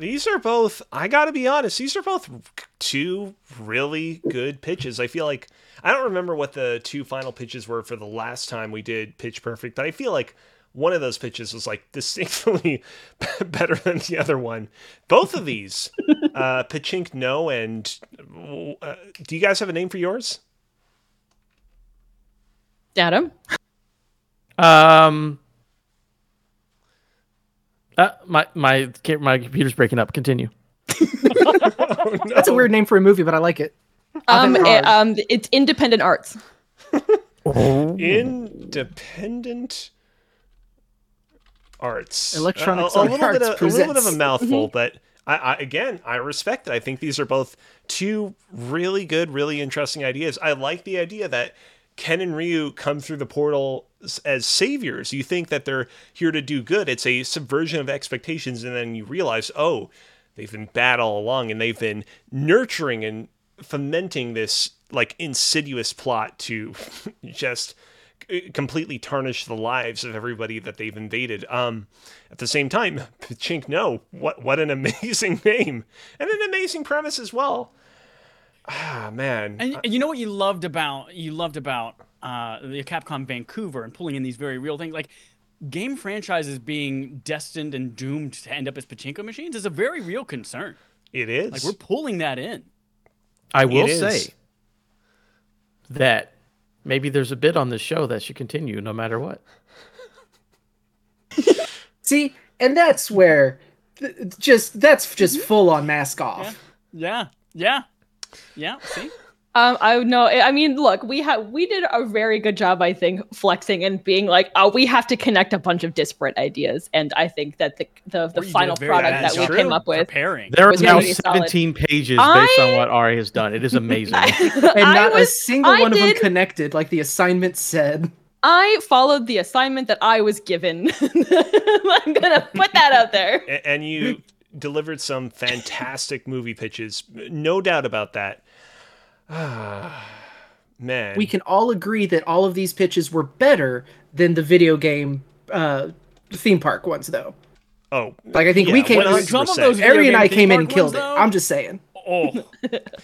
These are both, I gotta be honest, these are both two really good pitches. I feel like, I don't remember what the two final pitches were for the last time we did Pitch Perfect, but I feel like one of those pitches was like distinctly better than the other one. Both of these. Uh, Pachink No, and uh, do you guys have a name for yours? Adam? Um, uh, my my my computer's breaking up. Continue. Oh, no. That's a weird name for a movie, but I like it. Um, it, um it's Independent Arts. Independent Arts. Electronic Arts. A little bit of a little bit of a mouthful, but. I, I, again, I respect it. I think these are both two really good, really interesting ideas. I like the idea that Ken and Ryu come through the portal as saviors. You think that they're here to do good. It's a subversion of expectations, and then you realize, oh, they've been bad all along, and they've been nurturing and fomenting this like insidious plot to just completely tarnish the lives of everybody that they've invaded. Um, at the same time, Pachink No, what what an amazing name and an amazing premise as well. Ah, man. And you know what you loved about you loved about uh, the Capcom Vancouver and pulling in these very real things, like game franchises being destined and doomed to end up as pachinko machines, is a very real concern. It is. Like, we're pulling that in. I will say that. Maybe there's a bit on this show that should continue no matter what. See, and that's where th just that's just full on mask off. Yeah, yeah, yeah. yeah. See, um, I know. I mean, look, we have we did a very good job, I think, flexing and being like, oh, we have to connect a bunch of disparate ideas, and I think that the the, the final product that we came up with. Preparing. There are now seventeen pages based on what Ari has done. It is amazing. And not was, a single I one did, of them connected, like the assignment said. I followed the assignment that I was given. I'm gonna put that out there. And, and you delivered some fantastic movie pitches, no doubt about that. Ah, man. We can all agree that all of these pitches were better than the video game uh, theme park ones, though. Oh, like I think yeah, we came. In, some of those Ari and I came in and killed ones, it. I'm just saying. Oh,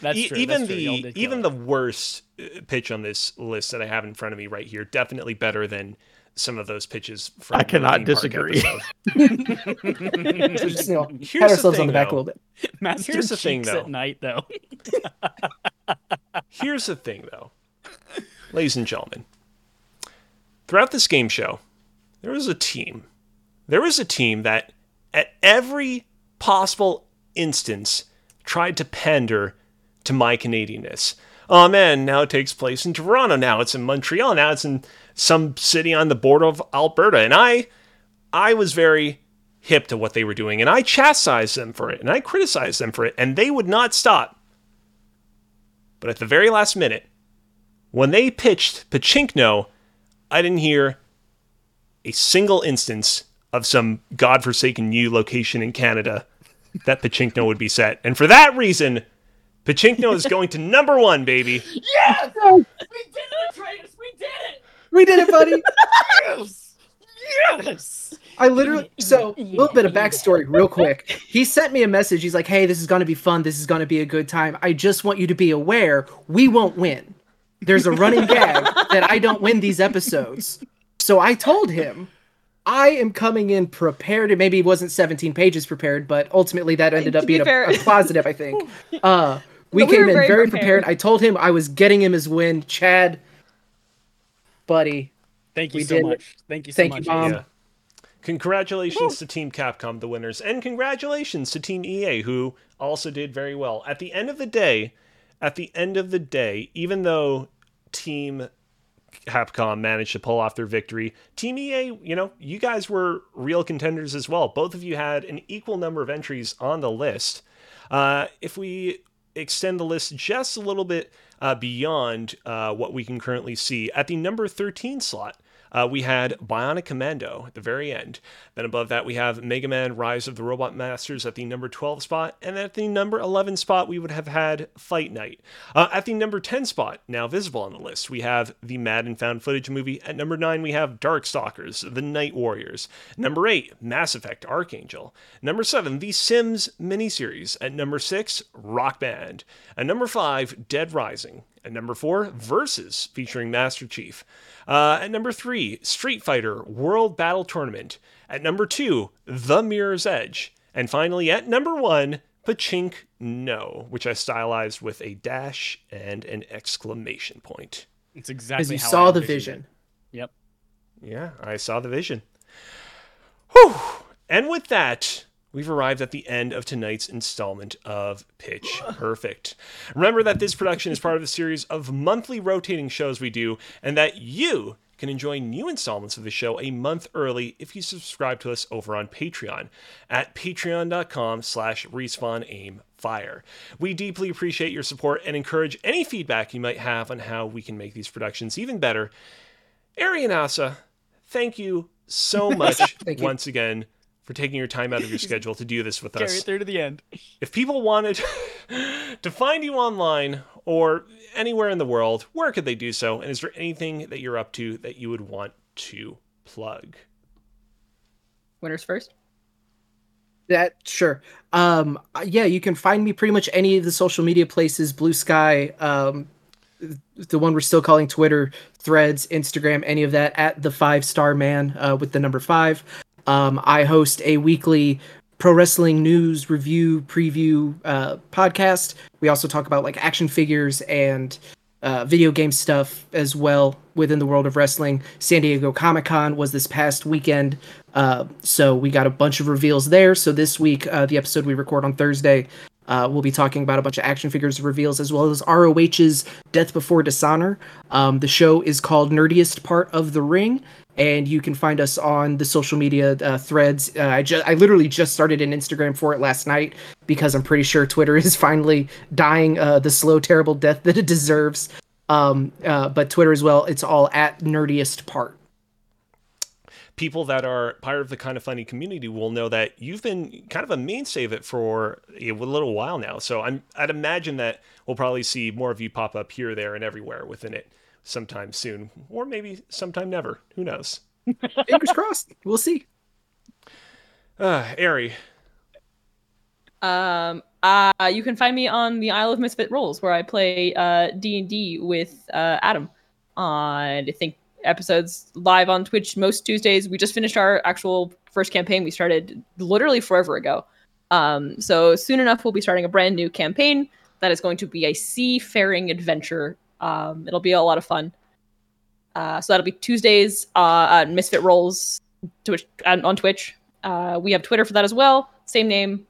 that's true. Even that's the true. even the worst pitch on this list that I have in front of me right here, definitely better than some of those pitches. From I cannot the disagree. Just, you know, pat ourselves thing, on the back though. a little bit. Master Here's the thing, though. At night, though. Here's the thing, though. Ladies and gentlemen, throughout this game show, there was a team. There was a team that, at every possible instance, tried to pander to my Canadianness. Oh, man, now it takes place in Toronto. Now it's in Montreal. Now it's in some city on the border of Alberta. And I, I was very hip to what they were doing, and I chastised them for it, and I criticized them for it, and they would not stop. But at the very last minute, when they pitched Pachinkno, I didn't hear a single instance of some godforsaken new location in Canada that Pachinkno would be set. And for that reason, Pachinkno is going to number one, baby. Yes! We did it, Atreus! We did it! We did it, buddy! Yes! Yes! I literally, so a little bit of backstory real quick. He sent me a message. He's like, hey, this is going to be fun. This is going to be a good time. I just want you to be aware we won't win. There's a running gag that I don't win these episodes. So I told him I am coming in prepared. It maybe wasn't seventeen pages prepared, but ultimately that ended up being a, a positive, I think. Uh, we came in very prepared. I told him I was getting him his win. Chad, buddy. Thank you so much. Thank you so much. Thank you, Mom. Congratulations Woo. to Team Capcom, the winners, and congratulations to Team E A, who also did very well. At the end of the day, at the end of the day, even though Team Capcom managed to pull off their victory, Team E A, you know, you guys were real contenders as well. Both of you had an equal number of entries on the list. Uh, if we extend the list just a little bit uh, beyond uh, what we can currently see, at the number thirteen slot, Uh, we had Bionic Commando at the very end. Then above that, we have Mega Man: Rise of the Robot Masters at the number twelve spot. And at the number eleven spot, we would have had Fight Night. Uh, at the number ten spot, now visible on the list, we have the Madden Found Footage movie. At number nine, we have Darkstalkers, The Night Warriors. Number eight, Mass Effect: Archangel. Number seven, The Sims miniseries. At number six, Rock Band. At number five, Dead Rising. At number four, Versus, featuring Master Chief. Uh, at number three, Street Fighter World Battle Tournament. At number two, The Mirror's Edge. And finally, at number one, Pachink No, which I stylized with a dash and an exclamation point. It's exactly how you saw the vision. Yep. Yeah, I saw the vision. Whew! And with that, we've arrived at the end of tonight's installment of Pitch Perfect. Remember that this production is part of a series of monthly rotating shows we do, and that you can enjoy new installments of the show a month early if you subscribe to us over on Patreon at patreon.com slash Respawn Aim Fire. We deeply appreciate your support and encourage any feedback you might have on how we can make these productions even better. Ari and Asa, thank you so much once you. again. For taking your time out of your schedule to do this with Carry us. Carry it through to the end. If people wanted to find you online or anywhere in the world, where could they do so? And is there anything that you're up to that you would want to plug? Winners first? That, sure. Um, yeah, you can find me pretty much any of the social media places, Blue Sky, um, the one we're still calling Twitter, Threads, Instagram, any of that, at the Five Star Man uh, with the number five. Um, I host a weekly pro wrestling news review preview uh, podcast. We also talk about like action figures and uh, video game stuff as well within the world of wrestling. San Diego Comic-Con was this past weekend, uh, so we got a bunch of reveals there. So this week, uh, the episode we record on Thursday, uh, we'll be talking about a bunch of action figures reveals as well as R O H's Death Before Dishonor. Um, the show is called Nerdiest Part of the Ring. And you can find us on the social media uh, threads. Uh, I, ju- I literally just started an Instagram for it last night because I'm pretty sure Twitter is finally dying uh, the slow, terrible death that it deserves. Um, uh, but Twitter as well, it's all at Nerdiest Part. People that are part of the Kind of Funny community will know that you've been kind of a mainstay of it for a little while now. So I'm, I'd imagine that we'll probably see more of you pop up here, there, and everywhere within it. Sometime soon, or maybe sometime never. Who knows? Fingers crossed. We'll see. Uh, Ari. Um, uh, you can find me on the Isle of Misfit Rolls, where I play uh, D and D with uh, Adam. On, I think, episodes live on Twitch most Tuesdays. We just finished our actual first campaign. We started literally forever ago. Um, so soon enough, we'll be starting a brand new campaign that is going to be a seafaring adventure. Um, it'll be a lot of fun. Uh, so that'll be Tuesdays uh, at Misfit Rolls Twitch, on Twitch. Uh, we have Twitter for that as well. Same name,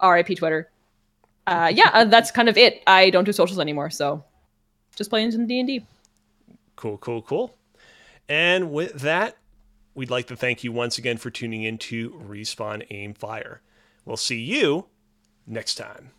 R I P Twitter. Uh, yeah, that's kind of it. I don't do socials anymore, so just playing some D and D. Cool, cool, cool. And with that, we'd like to thank you once again for tuning in to Respawn Aim Fire. We'll see you next time.